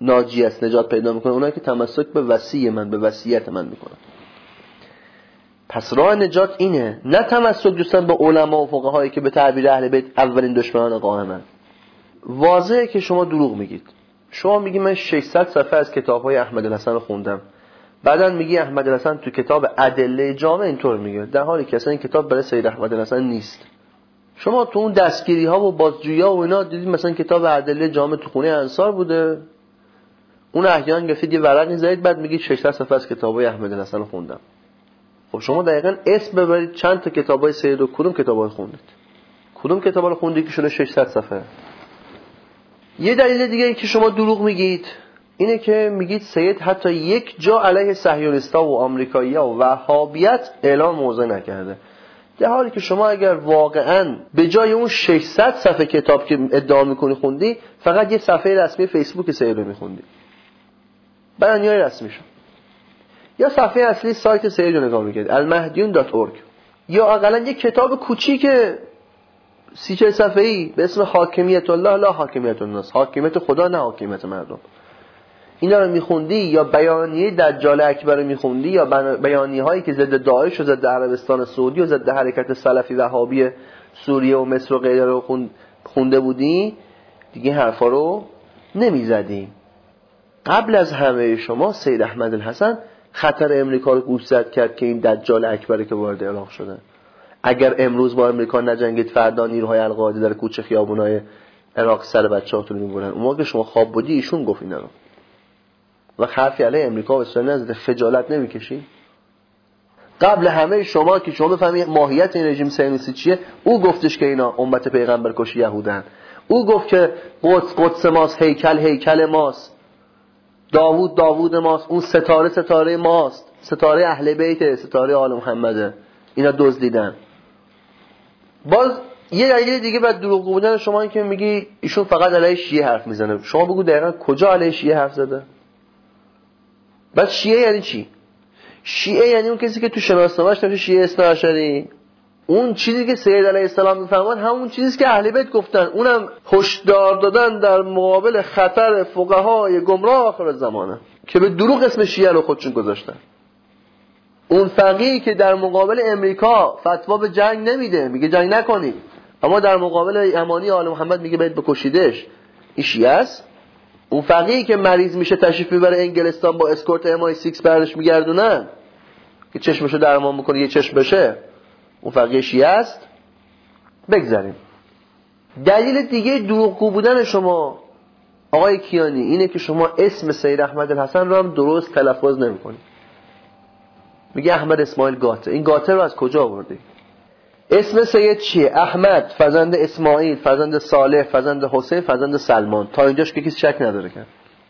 ناجی است نجات پیدا میکنه، اونایی که تمسک به وصی من به وصیت من میکنن. پس راه نجات اینه، نه تمسک دوستان به علما و فقهایی که به تعبیر اهل بیت اولین دشمنان قائمن. واضحه که شما دروغ میگید. شما میگی من ششصد صفحه از کتاب‌های احمد الحسن خوندم، بعداً میگی احمد الحسن تو کتاب ادله جامع اینطور میگه، در حالی که اصلا این کتاب برای سید احمد الحسن نیست. شما تو اون دستگیری‌ها و بازجویی‌ها و اینا دیدید مثلا کتاب ادله جامع تو خونه انصار بوده، اون احیان گفتید یه ورقی زدید بعد میگید ششصد صفحه از کتاب‌های احمد الحسن خوندم. خب شما دقیقاً اسم ببرید چند تا کتاب‌های سید و کدوم کتاب‌ها خوندید، کدوم کتاب‌ها رو خوندید که شده ششصد صفحه. یه دلیل دیگه این که شما دروغ میگید اینه که میگید سید حتی یک جا علیه صهیونیست‌ها و آمریکایی‌ها و وهابیت اعلام موضع نکرده، در حالی که شما اگر واقعاً به جای اون ششصد صفحه کتاب که ادعا میکنی خوندی، فقط یه صفحه رسمی فیسبوک سید رو میخوندی، بیانیه رسمیشو، یا صفحه اصلی سایت سید رو نگاه میکردی المهدیون دات اورگ، یا اقلاً یه کتاب کوچیک سی چه صفحه‌ای به اسم حاکمیت الله لا حاکمیت الناس، حاکمیت خدا نه حاکمیت مردم، اینا رو میخوندی، یا بیانیه دجال اکبر رو میخوندی، یا بیانیه هایی که ضد داعش و ضد عربستان سعودی و ضد حرکت سلفی وهابی سوریه و مصر و غیره رو خونده بودی، دیگه حرفا رو نمیزدی. قبل از همه شما سید احمد الحسن خطر امریکا رو گوشزد کرد که این دجال اکبر که وارد عراق شده، اگر امروز با امریکا نجنگید فردا نیروهای القاعده در کوچه خیابونای عراق سر بچه‌هاتون می‌برن. اون موقع شما خواب بودی، ایشون گفت اینا رو. و حرفی علیه امریکا و اسرائیل نزد، خجالت نمی‌کشی؟ قبل همه شما که شما بفهمید ماهیت این رژیم صهیونیستی چیه، او گفتش که اینا امت پیغمبر کش یهودن. او گفت که قدس قدس ماست، هیکل هیکل ماست، داوود داوود ماست، اون ستاره ستاره ماست، ستاره اهل بیت، ستاره آل محمد. اینا دزدیدن. باز یه دلیل دیگه بعد دروغ بودن شما این که میگی ایشون فقط علیه شیعه حرف میزنه. شما بگو دقیقاً کجا علیه شیعه حرف زده؟ بعد شیعه یعنی چی؟ شیعه یعنی اون کسی که تو شناسنامه‌اش نوشته شیعه اثنا عشری. اون چیزی که سید علیه السلام میفرمان همون چیزیه که اهل بیت گفتن، اونم هشدار دادن در مقابل خطر فقهای گمراه آخر زمانه که به دروغ اسم شیعه رو خودشون گذاشتن. اون فقیهی که در مقابل امریکا فتوا به جنگ نمیده، میگه جنگ نکنی، اما در مقابل امانی آل محمد میگه باید بکشیدش، این شیعه است. اون فقیهی که مریض میشه تشریف میبره انگلستان با اسکورت ام آی سیکس بردش میگردونن که چشمشو درمان میکنه یه چشم بشه، اون فقیه شیعه است. بگذاریم. دلیل دیگه دروغگو بودن شما آقای کیانی اینه که شما اسم سید احمد الحسن رو هم درست تلفظ نمیکنید. میگه احمد اسماعیل گاته. این گاته رو از کجا آوردی؟ اسم سید چیه؟ احمد فرزند اسماعیل، فرزند صالح، فرزند حسین، فرزند سلمان. تا اینجاش که کسی شک نداره که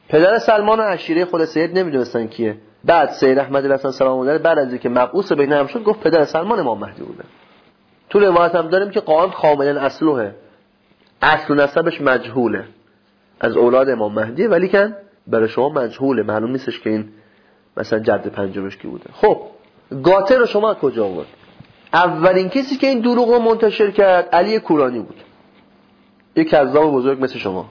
پدر سلمان و عشیره خود سید نمیدونستن کیه. بعد سید احمد الحسن سلام الله علیه بعد از اینکه مبعوث بین هم شد گفت پدر سلمان امام مهدی بوده. تو روایت هم داریم که قائم کاملا اصله، اصل و نسبش مجهوله، از اولاد امام مهدی، ولی کن برای شما مجهوله، معلوم نیستش که این مثلا جد پنجمش کی بوده. خب گاته رو شما کجا آورد؟ اولین کسی که این دروغ رو منتشر کرد علی کورانی بود، یک کذاب بزرگ مثل شما.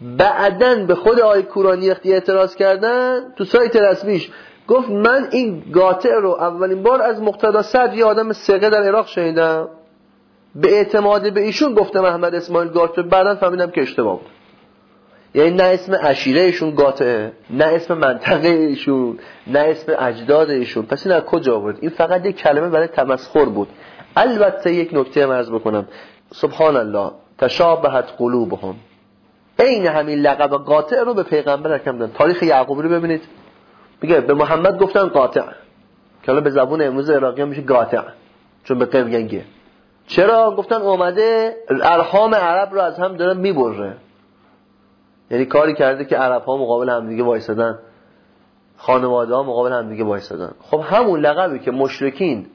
بعدن به خود آقای کورانی وقتی اعتراض کردن تو سایت رسمیش گفت من این گاته رو اولین بار از مقتدا صدری آدم ثقه در عراق شنیدم، به اعتماد به ایشون گفتم احمد اسماعیل گاته، بعدن فهمیدم که اشتباه بود. یعنی نه اسم عشیرهشون قاطعه، نه اسم منطقهشون، نه اسم اجدادشون. پس این از کجا آورد؟ این فقط یک کلمه برای تمسخر بود. البته یک نکته هم عرض بکنم، سبحان الله، تشابهت قلوبهم، این همین لقب قاطع رو به پیغمبر اکرم دادن. تاریخ یعقوب رو ببینید، میگه به محمد گفتن قاطع، که حالا به زبون امروز عراقی میشه قاطع، چون به قم گنگه. چرا؟ گفتن اومده ارحام عرب رو از هم داره میبره، یعنی کاری کرده که عرب ها مقابل همدیگه وایسادن، خانواده ها مقابل همدیگه وایسادن. خب همون لقبی که مشرکین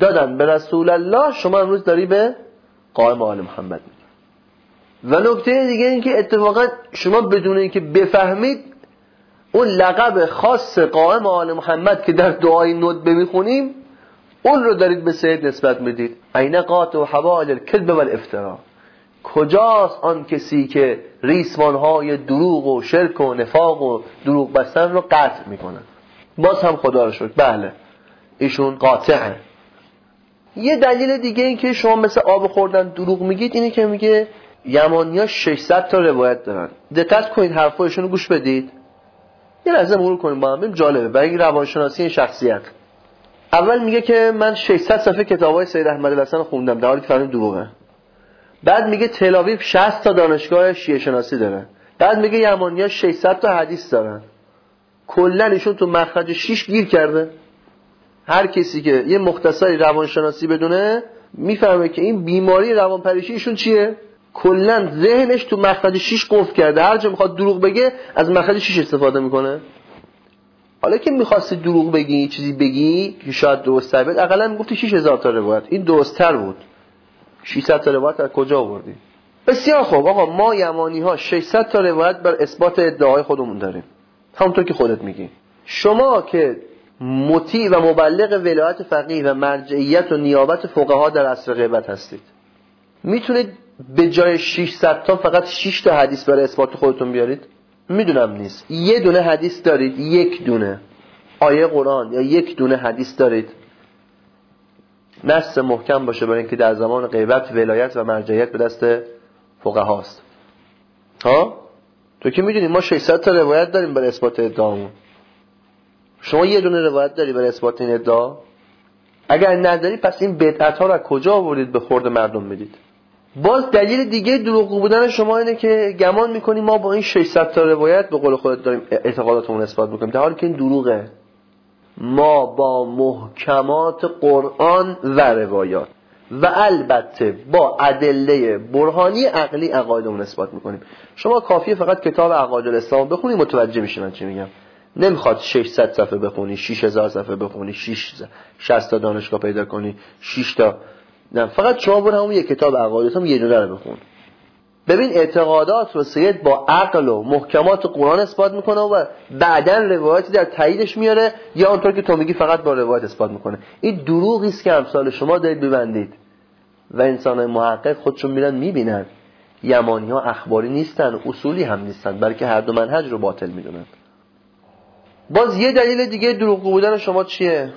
دادن به رسول الله شما امروز داری به قائم آل محمد میگی. و نکته دیگه این که اتفاقا شما بدون اینکه بفهمید اون لقب خاص قائم آل محمد که در دعای ندبه میخونیم اون رو دارید به سید نسبت میدید. عین قاطع حبال الکذب و الافترا. کجاست آن کسی که ریسمانهای دروغ و شرک و نفاق و دروغ بستن رو قطع میکنن؟ باز هم خدا رو شکر، بله ایشون قاطعه. یه دلیل دیگه این که شما مثل آب خوردن دروغ میگید اینه که میگه یمنی‌ها ششصد تا روایت دارن. دقت کنید حرفایشون رو گوش بدید، یه لحظه مرور کنید با هم، جالبه برای روانشناسی شخصیت. اول میگه که من ششصد صفحه کتابای سید احمد الحسن خوندم، در حالی که فهمیدم دروغه. بعد میگه تل آویو شصت تا دانشگاه شیعه شناسی داره. بعد میگه یمنی‌ها ششصد تا حدیث دارن. کلا ایشون تو مخرج شش گیر کرده. هر کسی که یه مختصری روانشناسی بدونه میفهمه که این بیماری روانپریشی ایشون چیه. کلا ذهنش تو مخرج شش قفل کرده، هر جا میخواد دروغ بگه از مخرج شش استفاده میکنه. حالا که میخواستی دروغ بگی، چیزی بگی که شاید درسته بود، اقلا میگفتی شش هزار تا روایت، این درست‌تر بود. ششصد تا روایت از کجا آوردی؟ بسیار خوب آقا، ما یمنی‌ها ششصد تا روایت بر اثبات ادعای خودمون داریم، همونطور که خودت میگی. شما که مطیع و مبلغ ولایت فقیه و مرجعیت و نیابت فقها در عصر غیبت هستید، میتونید به جای ششصد تا فقط شش تا حدیث برای اثبات خودتون بیارید؟ میدونم نیست. یه دونه حدیث دارید، یک دونه آیه قرآن یا یک دونه حدیث دارید نص محکم باشه برای اینکه در زمان غیبت ولایت و مرجعیت به دست فقهاست. ها تو که میدونی ما ششصد تا روایت داریم برای اثبات ادعامون، شما یه دونه روایت داری برای اثبات این ادعا؟ اگر نداری پس این بدعت ها را کجا آوردید به خورد مردم میدید؟ باز دلیل دیگه دروغگو بودن شما اینه که گمان میکنی ما با این ششصد تا روایت به قول خودت داریم اعتقاداتمون اثبات میکنیم، در حالی که این دروغه. ما با محکمات قرآن و روایات و البته با ادله برهانی عقلی عقایدمون اثبات میکنیم. شما کافیه فقط کتاب عقاید الاسلام بخونی متوجه میشی من چی میگم. نمیخواد ششصد صفحه بخونی، شش هزار صفحه بخونی، شش شصت تا دانشگاه پیدا کنی، شش تا نه، فقط شما برو همون یک کتاب عقایدت هم یه دونه رو بخون. ببین اعتقادات رو سید با عقل و محکمات قرآن اثبات میکنه و بعدن روایتی در تاییدش میاره یا اونطور که تو میگی فقط با روایت اثبات میکنه. این دروغی است که امثال شما دارید ببندید و انسانای محقق خودشون میرن میبینن یمنی‌ها اخباری نیستن، اصولی هم نیستن، بلکه هر دو منهج رو باطل میدونن. باز یه دلیل دیگه دروغگو بودن شما چیه؟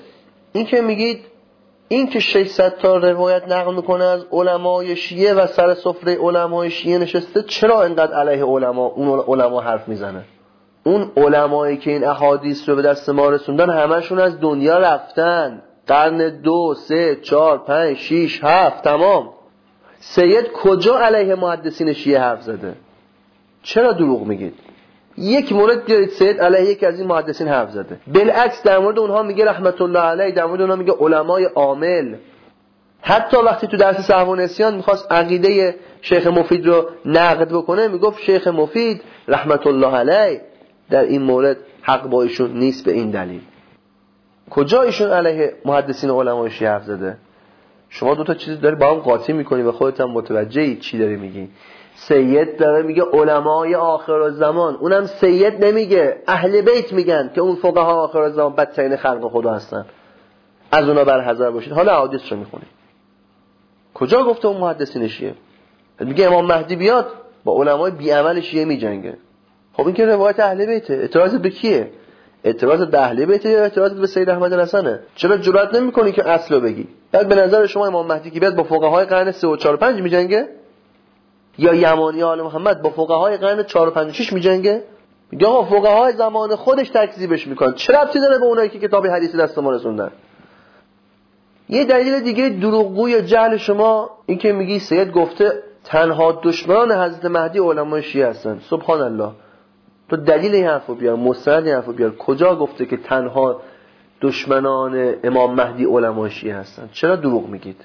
این که میگید این که ششصد تا روایت نقل میکنه از علمای شیعه و سر سفره علمای شیعه نشسته، چرا انقدر علیه علما اون علما حرف میزنه؟ اون علمایی که این احادیث رو به دست ما رسوندن همشون از دنیا رفتن، قرن دو، سه، چهار، پنج، شیش، هفت، تمام. سید کجا علیه محدثین شیعه حرف زده؟ چرا دروغ میگید؟ یک مورد بیارید سید علیه یکی از این محدثین حرف زده، بالعکس در مورد اونها میگه رحمت الله علیه، در مورد اونها میگه علمای عامل. حتی وقتی تو درس سهو و نسیان میخواست عقیده شیخ مفید رو نقد بکنه میگفت شیخ مفید رحمت الله علیه در این مورد حق با ایشون نیست به این دلیل. کجا ایشون علیه محدثین و علمای شیعه حرف زده؟ شما دوتا چیز داری با هم قاطی میکنی و خودت هم متوجهی چی داری میگی. سید داره میگه علمای آخرالزمان، اونم سید نمیگه، اهل بیت میگن که اون فقها آخرالزمان بدترین خلق خدا هستن، از اونا برحذر باشید. حالا حدیث رو میخونید، کجا گفته اون محدثین شیعه؟ میگه امام مهدی بیاد با علمای بیعمل شیعه میجنگه. خب این که روایت اهل بیته، اعتراض به کیه؟ اعتراض به اهل بیت یا اعتراض به سید احمد الحسنه؟ چرا جرئت نمیکنی که اصلو بگی؟ بعد به نظر شما امام مهدی که بیاد با فقهای قرن سه و چهار و پنج میجنگه؟ یا یمانی آل محمد با فقهای قرن چهار و پنج و شش میجنگه؟ میگه آقا فقهای زمان خودش تکذیبش میکنن، چه ربطی داره به اونایی که کتاب حدیث دست ما رسوندن؟ یه دلیل دیگه دروغگویی یا جهل شما این که میگی سید گفته تنها دشمنان حضرت مهدی علمای شیعه هستن. سبحان الله، تو دلیل این حرفو بیار، مستند این حرفو بیار، کجا گفته که تنها دشمنان امام مهدی علمای شیعه هستن؟ چرا دروغ میگید؟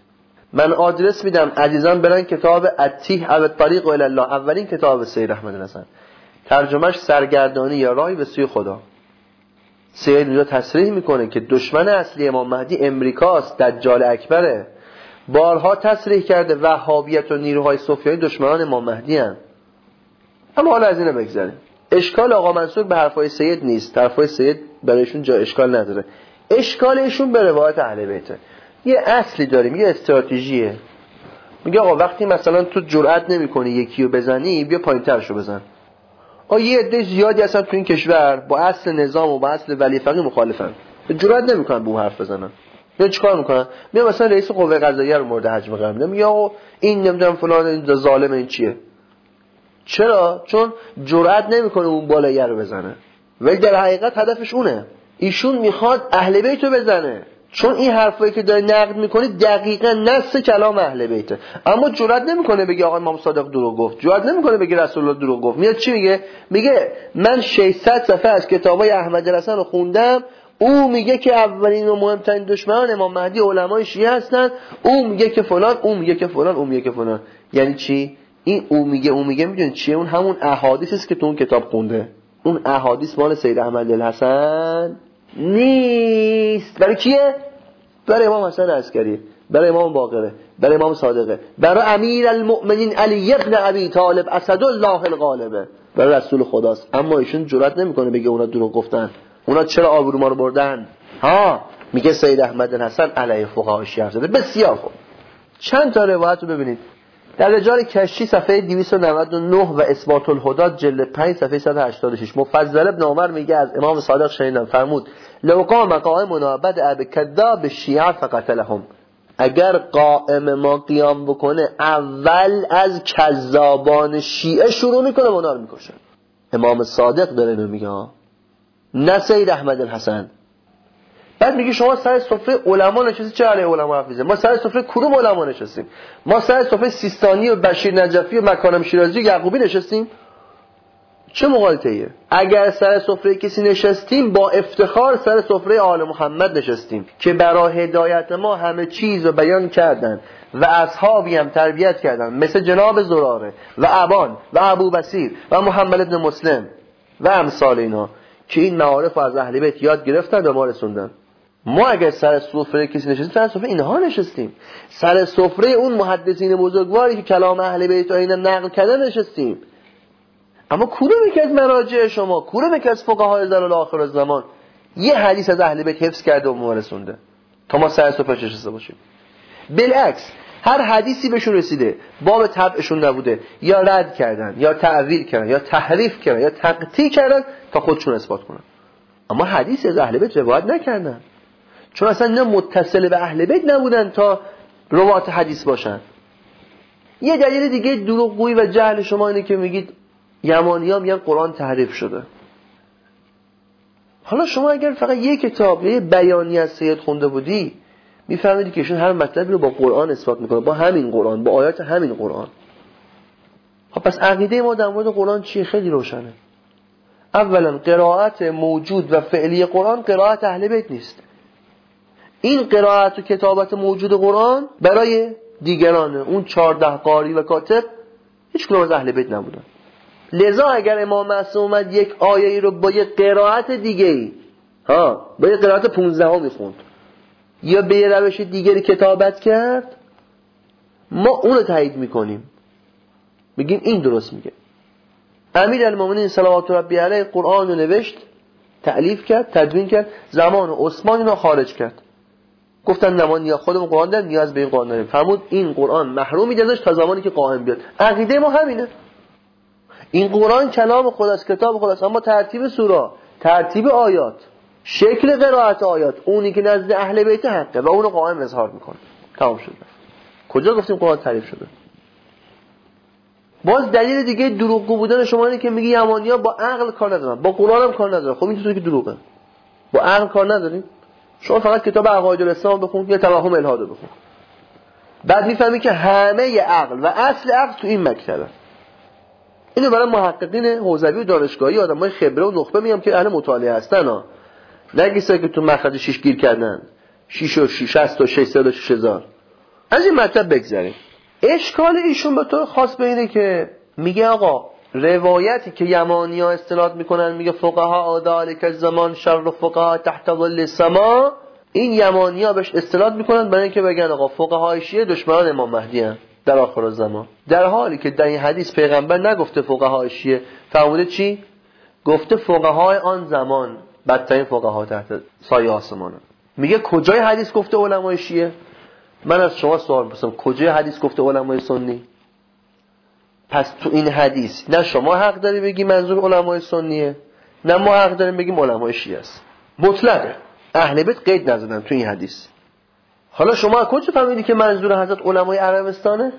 من آدرس میدم عزیزان برن کتاب التیه عبد طریق و الله، اولین کتاب سید احمد الحسن، ترجمهش سرگردانی یا راهی به سوی خدا. سید اونجا تصریح میکنه که دشمن اصلی امام مهدی امریکاست، دجال اکبره. بارها تصریح کرده وهابیت و نیروهای صوفیایی دشمنان امام مهدی هستند. اما حالا از اینو بگذریم. اشکال آقا منصور به حرفای سید نیست، حرفای سید برایشون جا اشکال نداره. اشکالشون به روایت اهل بیته. یه اصلی داریم، یه استراتژیه. میگه آقا وقتی مثلا تو جرئت نمی‌کنی یکی رو بزنی، بیا پایین‌ترشو بزن. آ یه عده زیادی هستن تو این کشور با اصل نظام و با اصل ولی فقیه مخالفن، جرئت نمی‌کنن به اون حرف بزنن. یا چیکار می‌کنن؟ میگه مثلا رئیس قوه قضاییه رو مورد حجم قرار میدن، میگه آقا این نمیدونم فلان، این ظالم، این چیه. چرا؟ چون جرئت نمی‌کنه اون بالایی رو بزنه، ولی در حقیقت هدفش اونه. ایشون می‌خواد اهل بیت رو بزنه، چون این حرفایی که داره نقد می‌کنه دقیقاً نص کلام اهل بیته. اما جرئت نمی‌کنه بگه آقا امام صادق دروغ گفت، جرئت نمی‌کنه بگه رسول الله دروغ گفت. میاد چی میگه؟ میگه من ششصد صفحه از کتابای احمد الحسن رو خوندم، او میگه که اولین و مهمترین دشمنان امام مهدی علمای شیعه هستن، او میگه که فلان، او میگه که فلان، او میگه که فلان. یعنی چی؟ این او میگه او میگه میدونید چیه؟ اون همون احادیثی است که تو اون کتاب خونده. اون احادیث مال سید احمد الحسن نیست. برای کیه؟ برای امام حسن عسکری، برای امام باقره، برای امام صادقه، برای امیر المؤمنین علی ابن ابی طالب اسدالله الغالبه، برای رسول خداست. اما ایشون جرئت نمیکنه بگه اونا دروغ گفتن، اونا چرا آبرو ما رو بردن. ها میگه سید احمد الحسن علیه فقهای شیعه حرف زده. بسیار خوب، چند تا روایت رو ببینید. در رجال کشی صفحه دویست و نود و نه و اثبات الهدى جلد پنج صفحه صد و هشتاد و شش مفضل ابن عمر میگه از امام صادق شنیدم فرمود لو قام قائمنا بدأ بکذاب الشیعه فقتلهم. اگر قائم ما قیام بکنه اول از کذابان شیعه شروع میکنه و اونا رو میکشه. امام صادق داره اینو میگه، نه سید احمد الحسن. بعد میگه شما سر سفره علما نشستید، چه علی علما حفیظه؟ ما سر سفره کروم علما نشستیم، ما سر سفره سیستانی و بشیر نجفی و مکارم شیرازی و یعقوبی نشستیم. چه مغالطه‌ایه؟ اگر سر سفره کسی نشستیم با افتخار سر سفره آل محمد نشستیم که برای هدایت ما همه چیز رو بیان کردن و اصحابی هم تربیت کردن، مثل جناب زراره و ابان و ابوبصیر و محمد ابن مسلم و امثال اینا که این معارف از اهل بیت یاد گرفتن و ما رسوندن. ما اگر سر سفره کسی نشستیم، سر سفره اینها نشستیم، سر سفره اون محدثین بزرگواری که کلام اهل بیت آینا نقل کردن نشستیم. اما کدوم یک از مراجع شما، کدوم یک از فقهای در آخر زمان یه حدیث از اهل بیت حفظ کرده و ما رسونده تا ما سر سفره نشسته باشیم؟ بالعکس، هر حدیثی بهشون رسیده، باب طبعشون نبوده، یا رد کردن، یا تعویل کردن، یا تحریف کردن، یا تقطیع کردن تا خودشون اثبات کنن. اما حدیث از اهل بیت روایت نکردن، چون اصلا نه متصل به اهل بیت نبودن تا روات حدیث باشن. یه دلیل دیگه دروغگویی و جهل شما اینه که میگید یمانی‌ها میگن قرآن تحریف شده. حالا شما اگر فقط یه کتاب، یه بیانیه از سید خونده بودی، میفهمیدی که ایشون هر مطلبی رو با قرآن اثبات میکنه، با همین قرآن، با آیات همین قرآن. خب پس عقیده ما در مورد قرآن چیه؟ خیلی روشنه. اولا قرائت موجود و فعلی قرآن قرائت اهل بیت نیست. این قرائت و کتابت موجود قرآن برای دیگرانه. اون چهارده قاری و کاتب هیچ کدوم از اهل بیت نبودن. لذا اگر امام معصوم اومد یک آیه‌ای رو با یک قرائت دیگه‌ای، ها، با یک قرائت پانزدهم میخوند یا به یه روش دیگری کتابت کرد، ما اون رو تایید میکنیم، میگیم این درست میگه. امیر المؤمنین صلوات ربی علیه قرآن رو نوشت، تألیف کرد، تدوین کرد، زمان عثمان رو خارج کرد، گفتن نما نیا خودمون قرآن داریم، نیاز به این قرآن داریم. فرمود این قرآن محرومی داشت تا زمانی که قائم بیاد. عقیده ما همینه، این قرآن کلام خداست، کتاب خداست. اما ترتیب سوره، ترتیب آیات، شکل قرائت آیات، اونی که نزد اهل بیت حقه و اونو قائم اظهار میکنه. تمام شد. کجا گفتیم قرآن تعریف شده؟ باز دلیل دیگه دروغگو بودن شما اینه که میگی یمنی‌ها با عقل کار ندارن، با قرآن هم کار ندارن. خب این چیزی که دروغه. با عقل کار نداریم. شما فقط کتاب عقاید الاسلام بخون یا توهم الهاد بخون، بعد میفهمی که همه عقل و اصل عقل تو این مکتبه. اینو برای محققین حوزوی و دانشگاهی آدمای خبره و نخبه میگم که اهل مطالعه هستن ها، نگیسه که تو مخرج شیش گیر کردن. شش و شش تا ششصد و شش هزار. از این مطلب بگذریم. اشکال ایشون به طور خاص به اینه که میگه آقا روایتی که یمانی‌ها استناد میکنن، میگه فقها آدالک زمان شر فقها تحت ظل سما، این یمانی‌ها بهش استناد میکنن برای اینکه بگن آقا فقهای شیعه دشمنان امام مهدی ان در آخر زمان، در حالی که در این حدیث پیغمبر نگفته فقهای شیعه، فرموده چی؟ گفته فقهای آن زمان، بدترین فقها تحت سایه آسمان. میگه کجای حدیث گفته علمای شیعه؟ من از شما سوال می‌پرسم کجای حدیث گفته علمای سنی؟ پس تو این حدیث نه شما حق داری بگی منظور علمای سنیه، نه ما حق داریم بگیم علمای شیعه است. مطلقه اهل بیت قید نزدن تو این حدیث. حالا شما کجا فهمیدی که منظور حضرت علمای عربستانه؟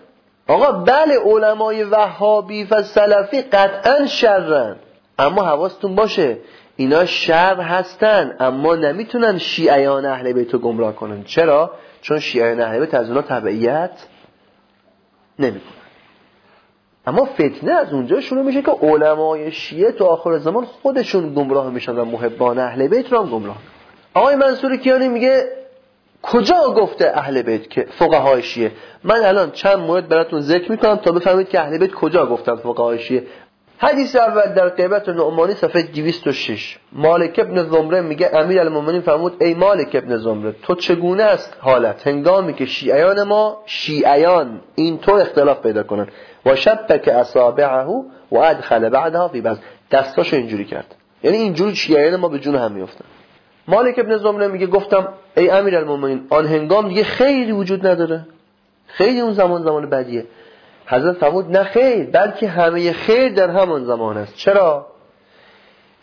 آقا بله علمای وهابی و سلفی قطعاً شرن، اما حواستون باشه اینا شر هستن، اما نمیتونن شیعیان اهل بیت رو گمراه کنن. چرا؟ چون شیعیان اهل بیت از اونا تبعیت نمیکنن. اما فتنه از اونجا شروع میشه که علمای شیعه تو آخر زمان خودشون گمراه میشن و محبان اهل بیت رو هم گمراه. آقای منصور کیانی میگه کجا گفته اهل بیت که فقهای شیعه؟ من الان چند مورد براتون ذکر میکنم تا بفهمید که اهل بیت کجا گفتن فقهای شیعه. حدیث اول در غیبت نعمانی صفحه دویست و شش. مالک ابن زمره میگه امیر المؤمنین فرمود ای مالک ابن زمره، تو چگونه است حالت هنگامی که شیعیان ما شیعیان اینطور اختلاف پیدا کنن و شبک اصابعه و ادخل بعدها فی بعض، دستاشو اینجوری کرد، یعنی اینجوری شیعیان ما به جون هم میافتن. مالک ابن زمره میگه گفتم ای امیر المؤمنین، آن هنگام دیگه خیلی وجود نداره، خیلی اون زمان زمان بدیه. حضرت فرمود نه خیر، بلکه همه خیر در همان زمان است. چرا؟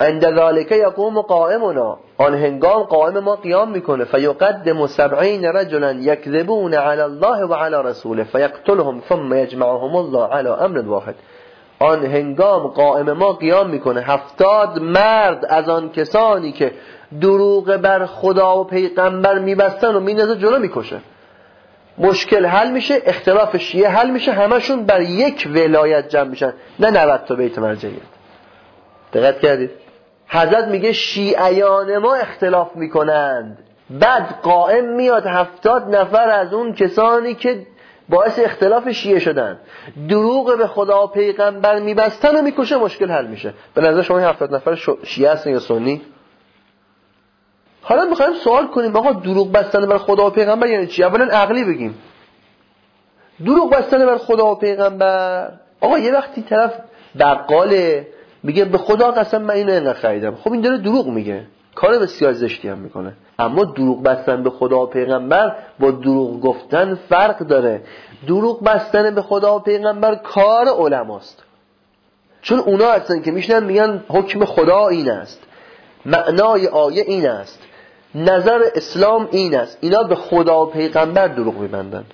عند ذلک یقوم قائمنا، آن هنگام قائم ما قیام میکنه، فیقدم سبعین رجلا یکذبون علی الله و علی رسوله فیقتلهم ثم یجمعهم الله علی امر واحد. آن هنگام قائم ما قیام میکنه، هفتاد مرد از آن کسانی که دروغ بر خدا و پیغمبر میبستن و میندازه جلو میکشه، مشکل حل میشه، اختلاف شیعه حل میشه، همشون بر یک ولایت جمع میشن، نه نود تا بیت مرجعیت. دقت کردید؟ حضرت میگه شیعیان ما اختلاف میکنند، بعد قائم میاد هفتاد نفر از اون کسانی که باعث اختلاف شیعه شدن، دروغ به خدا و پیغمبر میبستن و میکشه، مشکل حل میشه. به نظر شما این هفتاد نفر شیعه هستن یا سنی؟ حالا میخوایم سوال کنیم آقا دروغ بستن بر خدا و پیغمبر یعنی چی؟ اولا عقلی بگیم دروغ بستن بر خدا و پیغمبر. آقا یه وقتی طرف بقاله میگه به خدا قسم من اینو اینقدر خریدم، خب این داره دروغ میگه، کار بسیار زشتی هم میکنه. اما دروغ بستن به خدا و پیغمبر با دروغ گفتن فرق داره. دروغ بستن به خدا و پیغمبر کار علماست، چون اونا هستن که میشنن میگن حکم خدا این است، معنای آیه این است، نظر اسلام این است. اینا به خدا و پیغمبر دروغ میبندن.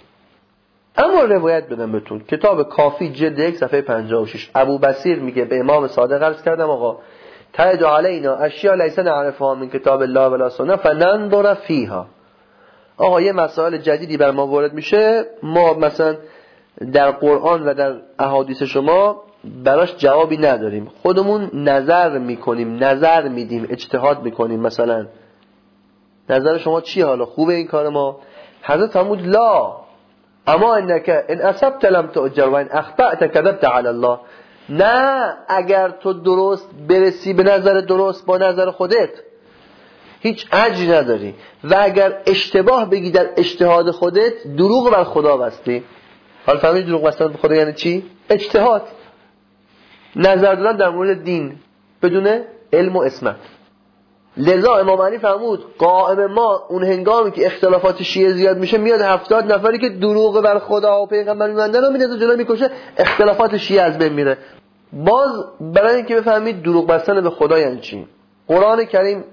اما روایت بدم بهتون، کتاب کافی جلد یک صفحه پنجاه و شش، ابو بصیر میگه به امام صادق عرض کردم آقا تعد علینا اشیاء لیس نعرفها من کتاب الله ولا سنه فننظر فیها. آقا یه مسائل جدیدی بر ما وارد میشه، ما مثلا در قرآن و در احادیث شما براش جوابی نداریم، خودمون نظر میکنیم، نظر میدیم، اجتهاد میکنیم. مثلا نظر شما چی؟ حالا خوبه این کار ما؟ حضرت فرمود لا اما انک ان اصبت لم تؤجر و ان اخطأت کذبت علی الله. نه، اگر تو درست برسی به نظر درست با نظر خودت هیچ اجری نداری، و اگر اشتباه بگی در اجتهاد خودت دروغ بر خدا بستی. حالا فهمیدی دروغ بستن به خدا یعنی چی؟ اجتهاد، نظر دادن در مورد دین بدون علم و اسمت. لذا امام علی فرمود قائم ما اون هنگامی که اختلافات شیعه زیاد میشه میاد هفتاد نفری که دروغ بر خدا و پیغمبر میبندن و میندازه جلو میکشه، اختلافات شیعه از بین میره. باز برای اینکه بفهمید دروغ بستن به خدا یعنی چی، قرآن کریم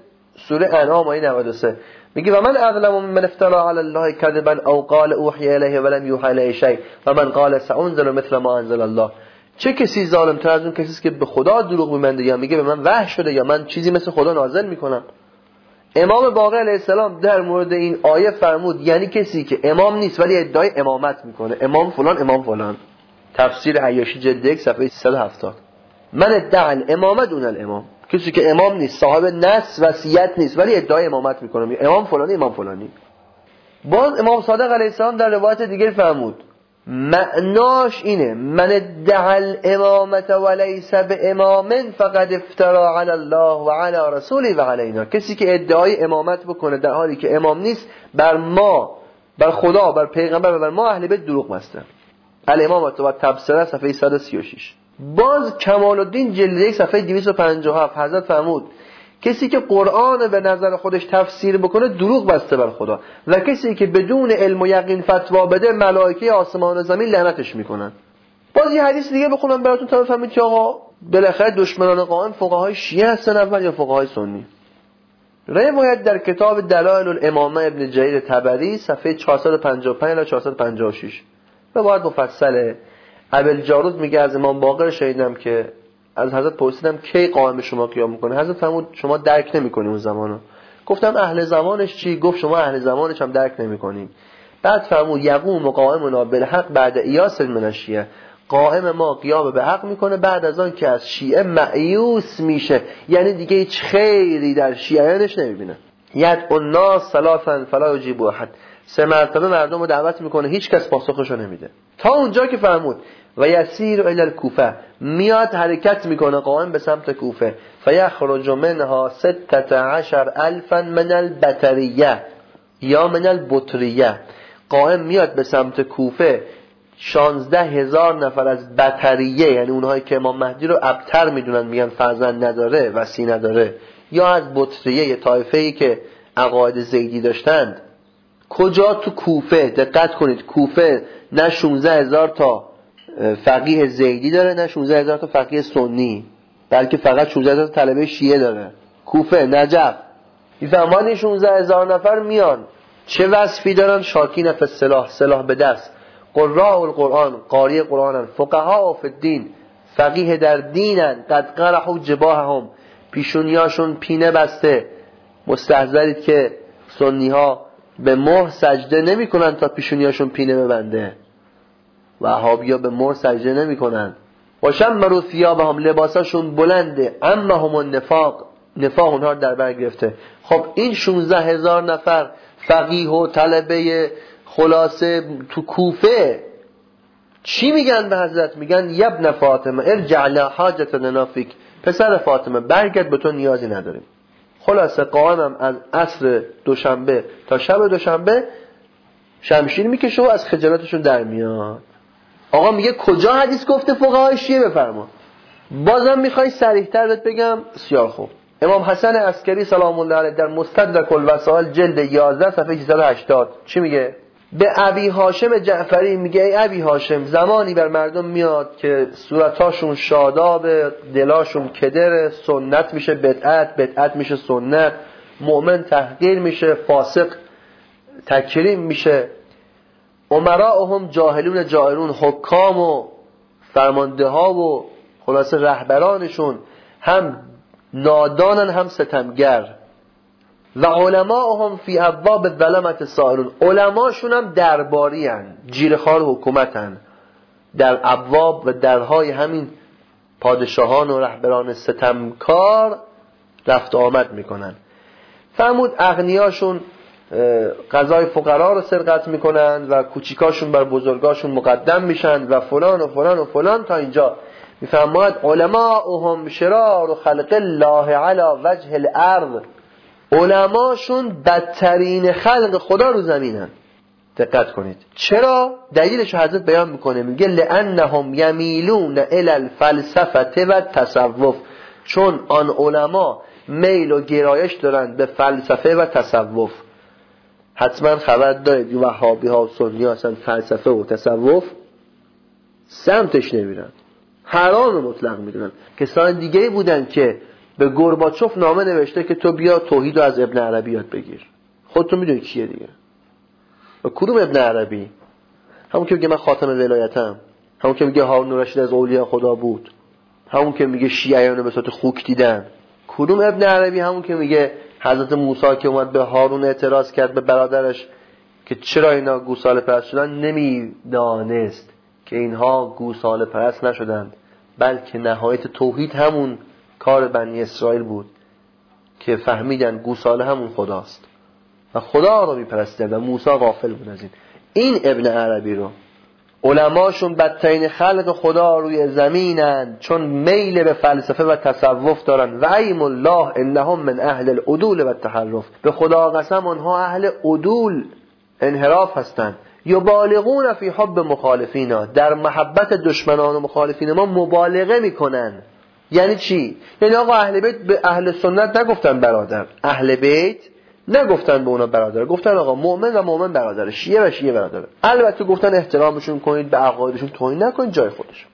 سوره انعام آیه نود و سه میگه و من اظلم ممن افترى على الله كذبا او قال اوحي اليه ولم يوحى اليه شيء و من قال سأنزل مثل ما انزل الله. چه کسی ظالم‌تر از اون کسی که به خدا دروغ می‌بنده یا میگه به من وحی شده یا من چیزی مثل خدا نازل می‌کنم؟ امام باقر علیه السلام در مورد این آیه فرمود یعنی کسی که امام نیست ولی ادعای امامت می‌کنه، امام فلان امام فلان. تفسیر عیاشی جلد یک صفحه سیصد و هفتاد. من ادعا الامامه دون الامام، کسی که امام نیست، صاحب نص وصیت نیست ولی ادعای امامت می‌کنه، امام فلانی امام فلانی. باز امام صادق علیه السلام در روایت دیگه فرمود معناش اینه من ادعا الامامت ولیس بامام فقد افترا علی الله و علی رسوله و علینا. کسی که ادعای امامت بکنه در حالی که امام نیست بر ما، بر خدا، بر پیغمبر و بر ما اهل بیت دروغ بسته. الامامت و تبصره صفحه صد و سی و شش. باز کمال الدین جلد یک صفحه دویست و پنجاه و هفت حضرت فرمود کسی که قرآن به نظر خودش تفسیر بکنه دروغ بسته بر خدا و کسی که بدون علم و یقین فتوا بده ملائکه آسمان و زمین لعنتش میکنن. باز یه حدیث دیگه بخونم براتون تا بفهمید که آقا بالاخره دشمنان قائم فقهای شیعه هستن اول یا فقهای سنی. روایت در کتاب دلائل الامامه ابن جریر طبری صفحه چهارصد و پنجاه و پنج الی چهارصد و پنجاه و شش روایت مفصله. ابوالجارود میگه از امام باقر شنیدم که از حضرت پرسیدم کی قائم شما قیام میکنه؟ حضرت فرمود شما درک نمیکنی اون زمانو. گفتم اهل زمانش چی؟ گفت شما اهل زمانش هم درک نمیکنیم. بعد فرمود یقوم قائمنا بالحق بعد ایاس من الشیعه. قائم ما قیام به حق میکنه بعد از آن که از شیعه مایوس میشه، یعنی دیگه هیچ خیری در شیعهانش نمیبینه. ید الناس صلافن فلا یجیب احد. سه مرتبه مردم رو دعوت میکنه هیچ کس پاسخشو نمیده. تا اونجا که فرمود و یسیر الی الکوفه، میاد حرکت میکنه قائم به سمت کوفه. فیخرج منها سته عشر الف من البتریه یا من البطریه. قائم میاد به سمت کوفه شانزده هزار نفر از بطریه، یعنی اونهایی که امام مهدی رو ابتر میدونن، میگن فرزند نداره وصی نداره، یا از بطریه یه طایفه‌ای که عقاید زیدی داشتند. کجا؟ تو کوفه. دقت کنید کوفه نه شانزده هزار تا فقیه زیدی داره نه شانزده هزار تا فقیه سنی، بلکه فقط شانزده هزار تا طلبه شیعه داره. کوفه نجف. این فرمان شانزده هزار نفر میان چه وصفی دارن؟ شاکین فی السلاح، سلاح به دست، قراء القرآن، قاری قرآنن، فقهاء فی الدین، فقیه در دینن، قد قرحوا جباههم، پیشونیاشون پینه بسته. مستحضرید که سنی‌ها به مهر سجده نمی‌کنن تا پیشونیاشون پینه ببنده. وهابیا به مهر سجده نمی‌کنن. واشمروا ثيابهم، لباساشون بلنده. عمهم النفاق، نفاق اونها در بر گرفته. خب این شانزده هزار نفر فقیه و طلبه خلاصه تو کوفه چی میگن به حضرت؟ میگن یا ابن فاطمه ارجع لا حاجت لنا فیک، پسر فاطمه برگرد به تو نیازی نداریم. خلاصه قائمم از عصر دوشنبه تا شب دوشنبه شمشیر میکشه و از خجالتشون در میاد. آقا میگه کجا حدیث گفته فقهای شیعه بفرما؟ بازم میخوای صریح‌تر بهت بگم؟ بسیار خوب. امام حسن عسکری سلام الله علیه در مستدرک الوسائل جلد یازده صفحه سیصد و هشتاد چی میگه؟ به ابی هاشم جعفری میگه ای ابی هاشم، زمانی بر مردم میاد که صورتاشون شاداب، دلاشون کدر، سنت میشه بدعت، بدعت میشه سنت، مؤمن تحقیر میشه، فاسق تکریم میشه. امراءهم جاهلون جاهلون، حکام و فرمانده ها و خلاصه رهبرانشون هم نادانن هم ستمگر. و علماءهم فی ابواب ظلمت سائلون، علماشون هم درباری هن، جیرخوار حکومت هن، در ابواب و درهای همین پادشاهان و رهبران ستمکار رفت آمد میکنن. فرمود اغنیاشون غذای فقرا رو سرقت میکنند و کوچیکاشون بر بزرگاشون مقدم میشن و فلان و فلان و فلان تا اینجا. میفرماید علماءهم شرار خلق الله علی وجه الارض، علماشون بدترین خلق خدا رو زمینن. دقت کنید چرا؟ دلیلش حضرت بیان میکنه، میگه لأنهم یمیلون الی الفلسفه و تصوف، چون آن علما میل و گرایش دارند به فلسفه و تصوف. حتما خبر دارید وهابی ها و سنی ها اصلا فلسفه و تصوف سمتش نمیرن، حرام و مطلق میدونن. کسان دیگه بودن که به گورباچوف نامه نوشته که تو بیا توحید رو از ابن عربی یاد بگیر. خودتون میدونی کیه دیگه. و کدوم ابن عربی؟ همون که بگه من خاتم ولایتم، همون که میگه هارون رشید از اولیاء خدا بود، همون که میگه شیعیان رو به صورت خوک دیدن، کدوم ابن عربی؟ همون که میگه حضرت موسی که اومد به هارون اعتراض کرد به برادرش که چرا اینا گوساله پرست شدن، نمیدانست که اینها گوساله پرست نشدند، بلکه نهایت توحید همون کار بنی اسرائیل بود که فهمیدن گوساله همون خداست و خدا رو میپرستیدن و موسی غافل بود از این. این ابن عربی رو علماشون بدترین خلق خدا روی زمینند، چون میل به فلسفه و تصوف دارند. و ایم الله انهم من اهل العدول و التحرف، به خدا قسم آنها اهل عدول انحراف هستند. یبالغون فی حب مخالفینا، در محبت دشمنان و مخالفین ما مبالغه میکنن. یعنی چی؟ یعنی آقا اهل بیت به اهل سنت نگفتن برادر، اهل بیت نگفتن به اونا برادر، گفتن آقا مؤمن و مؤمن برادر، شیعه و شیعه برادر. البته گفتن احترامشون کنید، به عقایدشون توهین نکنید جای خودشون،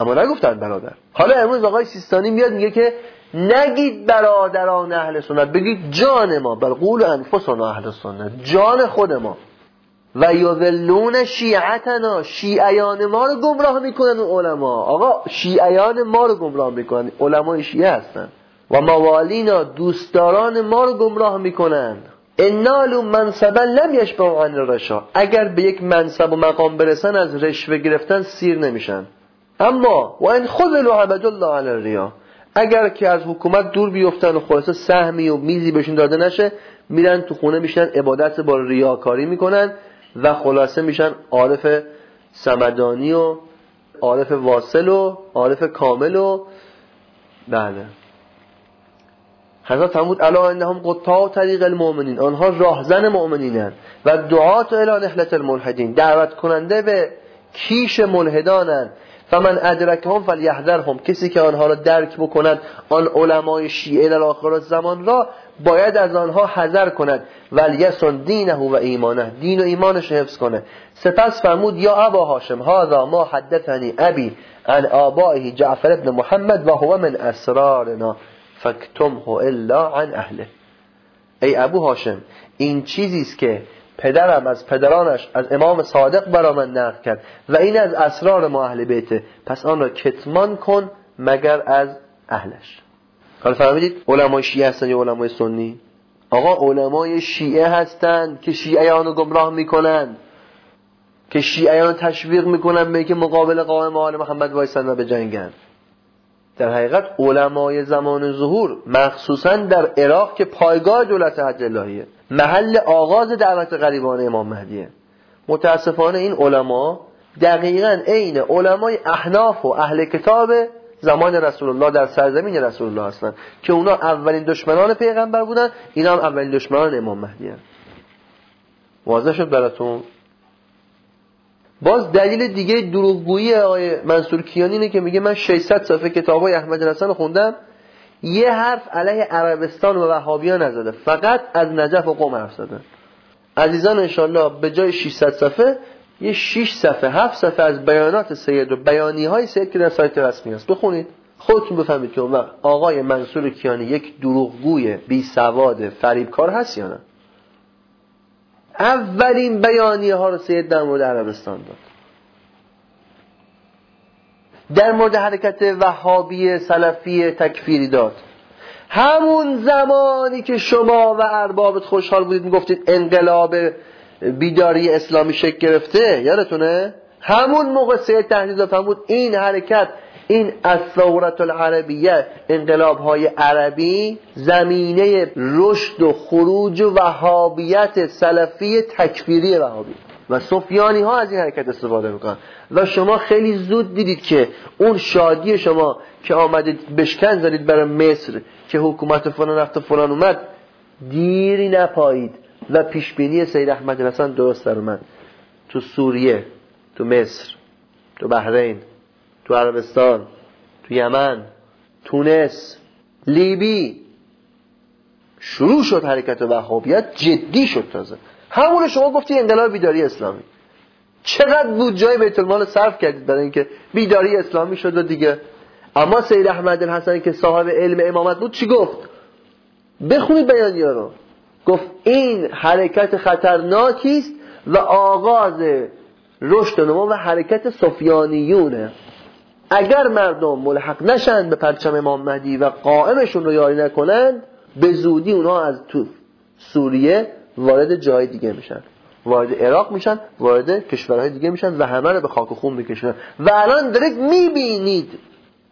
اما نگفتن برادر. حالا امروز آقای سیستانی میاد میگه که نگید برادران اهل سنت، بگید جان ما، بل قولوا انفسنا اهل سنت، جان خود ما. و یذلون شیعتنا، شیعیان ما رو گمراه میکنن اون علما. آقا شیعیان ما رو گمراه میکنن، علمای شیعه هستن. و موالینا، دوستداران ما رو گمراه میکنن. انالو منصبا لم یشبع عن الرشا، اگر به یک منصب و مقام برسن از رشوه گرفتن سیر نمیشن. اما و ان خذلوا عبد الله علی الریا، اگر که از حکومت دور بیفتن و خلاصه سهمی و میزی بهشون داده نشه، میرن تو خونه میشن عبادت با ریاکاری میکنن و خلاصه میشن عارف صمدانی و عارف واصل و عارف کامل و بله. حضرت فرمود الا انهم قطاع طریق المؤمنین، آنها راهزن مؤمنینند. و دعات الی نحلة الملحدین، دعوت کننده به کیش ملحدانند. فمن ادرکهم فلیحذرهم، کسی که آنها را درک بکند، آن علمای شیعه در آخر زمان را، باید از آنها حذر کند. ولیسن دینه و ایمانه، دین و ایمانش حفظ کنه. سپس فرمود یا ابا هاشم هذا ما حدثنی ابی عن آبائه جعفر ابن محمد و هو من اسرارنا فکتمه الا عن اهله. ای ابو هاشم، این چیزی است که پدرم از پدرانش از امام صادق برا من نقل کرد و این از اسرار ما اهل بیته، پس آن را کتمان کن مگر از اهلش. حالا فهمیدید علمای شیعه هستن یا علمای سنی؟ آقا علمای شیعه هستن که شیعیان رو گمراه میکنن، که شیعیان رو تشویق میکنن به اینکه مقابل قائم آل محمد وایسن و بجنگن. در حقیقت علمای زمان ظهور، مخصوصا در عراق که پایگاه دولت حجاللهیه، محل آغاز دعوت غریبانه امام مهدیه، متاسفانه این علما دقیقاً عین علمای احناف و اهل کتاب زمان رسول الله در سرزمین رسول الله هستند که اونا اولین دشمنان پیغمبر بودن، اینا هم اولین دشمنان امام مهدی هستند. واضح شد براتون؟ باز دلیل دیگه دروغگویی آقای منصور کیانی اینه که میگه من ششصد صفحه کتابای احمد الحسن خوندم، یه حرف علیه عربستان و وهابیان نزده، فقط از نجف و قم حرف زده. عزیزان انشالله به جای ششصد صفحه یه شش صفحه هفت صفحه از بیانات سید و بیانیه‌های سید که در سایت رسمی است بخونید، خودتون بفهمید که آقای منصور کیانی یک دروغگوی بی سواد فریبکار هست یا نه. اولین بیانیه‌ها رو سید در مورد عربستان داد. در مورد حرکت وهابی سلفی تکفیری داد. همون زمانی که شما و اربابت خوشحال بودید میگفتید انقلاب بیداری اسلامی شکل گرفته، یادتونه؟ همون موقع سید تهدید داد، فرمود این حرکت، این الثورة العربیه، انقلاب‌های عربی، زمینه رشد و خروج و وهابیت سلفی تکفیری وهابی و صفیانی ها از این حرکت استفاده میکنن. و شما خیلی زود دیدید که اون شادی شما که آمدید بشکن زدید برای مصر که حکومت فلان رفت و فلان اومد، دیری نپایید و پیشبینی سید احمد الحسن درست در اومد. تو سوریه، تو مصر، تو بحرین، تو عربستان، تو یمن، تونس، لیبی شروع شد حرکت وهابیت، جدی شد. تازه همون شما گفتی انقلاب بیداری اسلامی، چقدر بود جای بیت المال صرف کردید برای اینکه بیداری اسلامی شد و دیگه. اما سید احمد الحسن که صاحب علم امامت بود چی گفت؟ بخونید بیانیه رو. گفت این حرکت خطرناکی است و آغاز رشد و نما و حرکت صفیانیونه. اگر مردم ملحق نشن به پرچم امام مهدی و قائمشون رو یاری نکنند، به زودی اونها از تو سوریه وارد جای دیگه میشن، وارد عراق میشن، وارد کشورهای دیگه میشن و همه رو به خاک و خون میکشن. و الان درک میبینید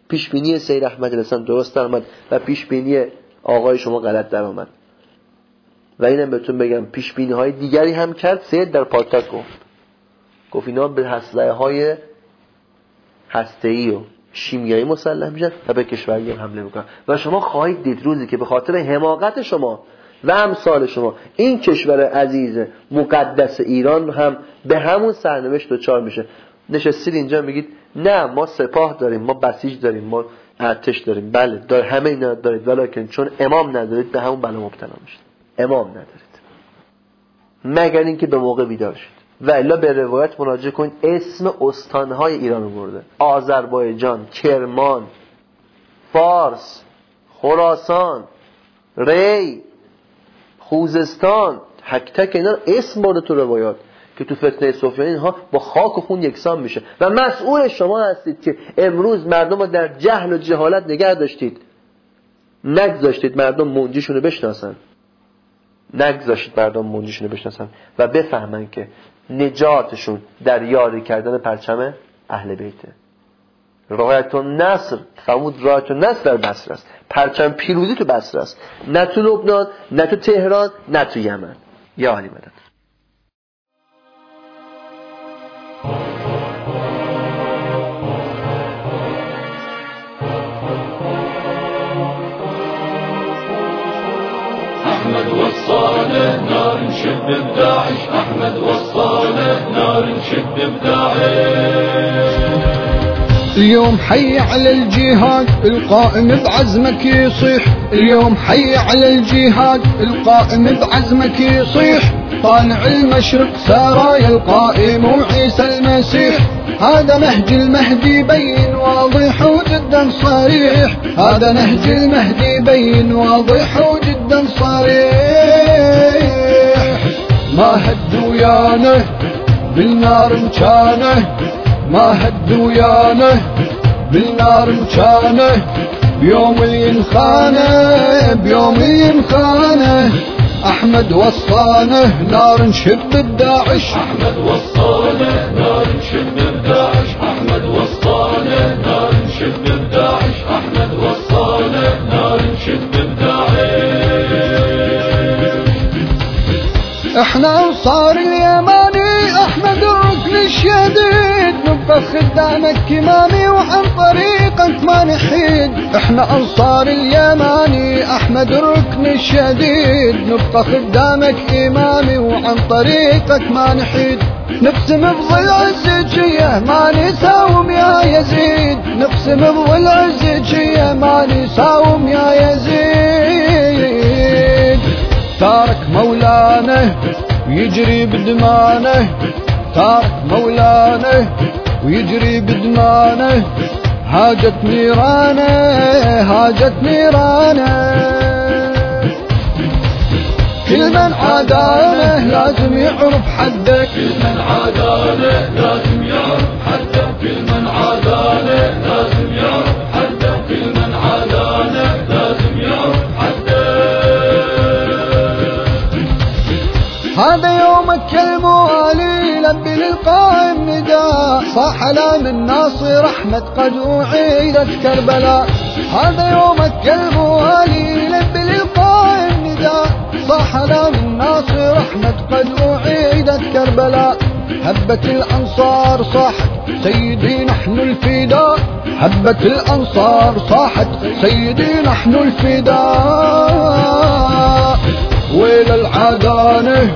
پیش بینی سید احمد الحسن درست درآمد و پیش بینی آقای شما غلط درآمد. و اینم بهتون بگم پیش بینی های دیگری هم کرد سید در پادکست، گفت گفت اینا به حسله های هسته‌ای و شیمیایی مسلح میشن و به کشوری هم حمله میکنن. و شما خواهید دید روزی که به خاطر حماقت شما و امثال شما این کشور عزیز مقدس ایران هم به همون سرنوشت دچار میشه. نشستید اینجا میگید نه ما سپاه داریم، ما بسیج داریم، ما ارتش داریم. بله داره، همه اینا دارید، ولیکن چون امام ندارید به همون بلا مبتلا میشید. امام ندارید مگر اینکه به موقع بیدار شید. و الا به روایت مراجعه کنید، اسم استانهای ایران رو برده: آذربایجان، کرمان، فارس، خراسان، ری، خوزستان، تک تک اینا اسم برده تو روایات که تو فتنه صفیانی اینها با خاک و خون یکسان میشه. و مسئول شما هستید که امروز مردم رو در جهل و جهالت نگه داشتید، نگذاشتید مردم منجیشون رو بشناسن، نگذاشتید مردم منجیشون رو بشناسن و بفهمن که نجاتشون در یاری کردن پرچم اهل بیته. رایت النصر، فرمود رایت النصر در بصره است، پرچم پیروزی تو بصره است، نه تو لبنان، نه تو تهران، نه تو یمن. یا علی مدد. احمد والصالح نار شب بداعش، احمد والصالح نار شب بداعش. اليوم حي على الجهاد، القائم بعزمك يصيح. اليوم حي على الجهاد، القائم بعزمك يصيح. طالع المشرق سرايا القائم وعيسى المسيح. هذا نهج المهدي بين واضح وجدا صريح. هذا نهج المهدي بين واضح وجدا صريح. ما هدوا يانه بالنار مشانه، ما هدوا يانه بالنار مشانه. بيوم الينخانه، بيوم الينخانه، احمد وصانه نار شب الداعش. احمد وصانه نار شب الداعش. احمد وصانه نار شب الداعش. احمد وصانه نار شب الداعش. احنا انصار اليماني، احمد الركن الشديد، نبخ دعمك امامي وعن طريقك ما نحيد. احنا انصار اليماني، احمد الركن الشديد، نبخ دعمك امامي وعن طريقك ما نحيد. نقسم بظل عزتيه ما نساوم يا يزيد، نقسم بظل عزتيه ما نساوم يا يزيد. تارك مولانه ويجري بدمانه، تارك مولانه ويجري بدمانه. هاجت نيرانه، هاجت نيرانه. كل من عادانه لازم يعرف حده، كل من عادانه لازم يعرف حده، كل من عادانه لازم يعرف حده، كل من عادانه لازم يعرف حده. هذا يومك الموالي، لبي للقائم نداء، صاح لا من ناصر احمد قد اعيدت كربلاء. هذا يومك الموالي، لبي للقائم نداء، صاح لا من ناصر احمد قد اعيدت كربلاء. هبت الانصار صاحت سيدي نحن الفداء، هبت الانصار صاحت سيدي نحن الفداء. ويل العدانه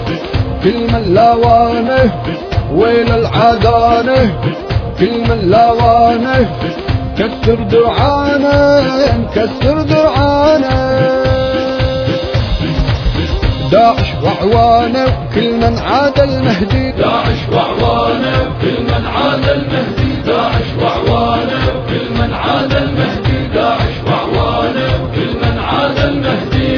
كل من لاوانه، ويل العدانه كل من لاوانه. كسر درعانه، كسر درعانه. داعش وعوانه كل من عاد المهدي، داعش وعوانه كل من عاد المهدي، داعش وعوانه كل من عاد المهدي، داعش وعوانه كل من عاد المهدي.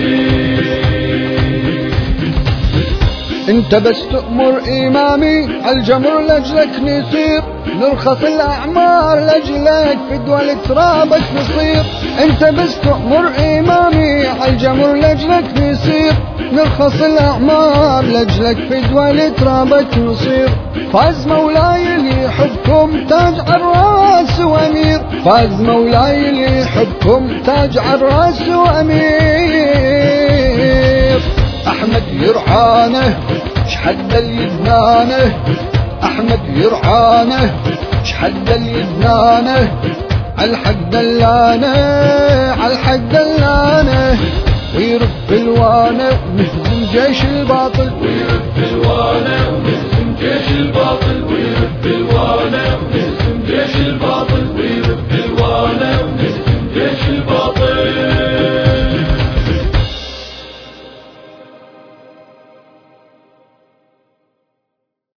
انت بس تأمر امامي الجمر لاجلك نصير، نرخص الاعمار لاجلك في دول ترابك نصير. انت بس تأمر امامي الجمر لاجلك نصير، نرخص الاعمار لاجلك في دول ترابك نصير. فاز مولاي اللي يحبكم تاج عالراس وامير، فاز مولاي اللي يحبكم تاج عالراس وامير. احمد يرعانه شحد لبنانه، احمد يرعانه شحد لبنانه، عالحق دلانه عالحق دلانه، ويرب الوانه ونهزم جيش الباطل، ويرب الوانه ونهزم جيش الباطل.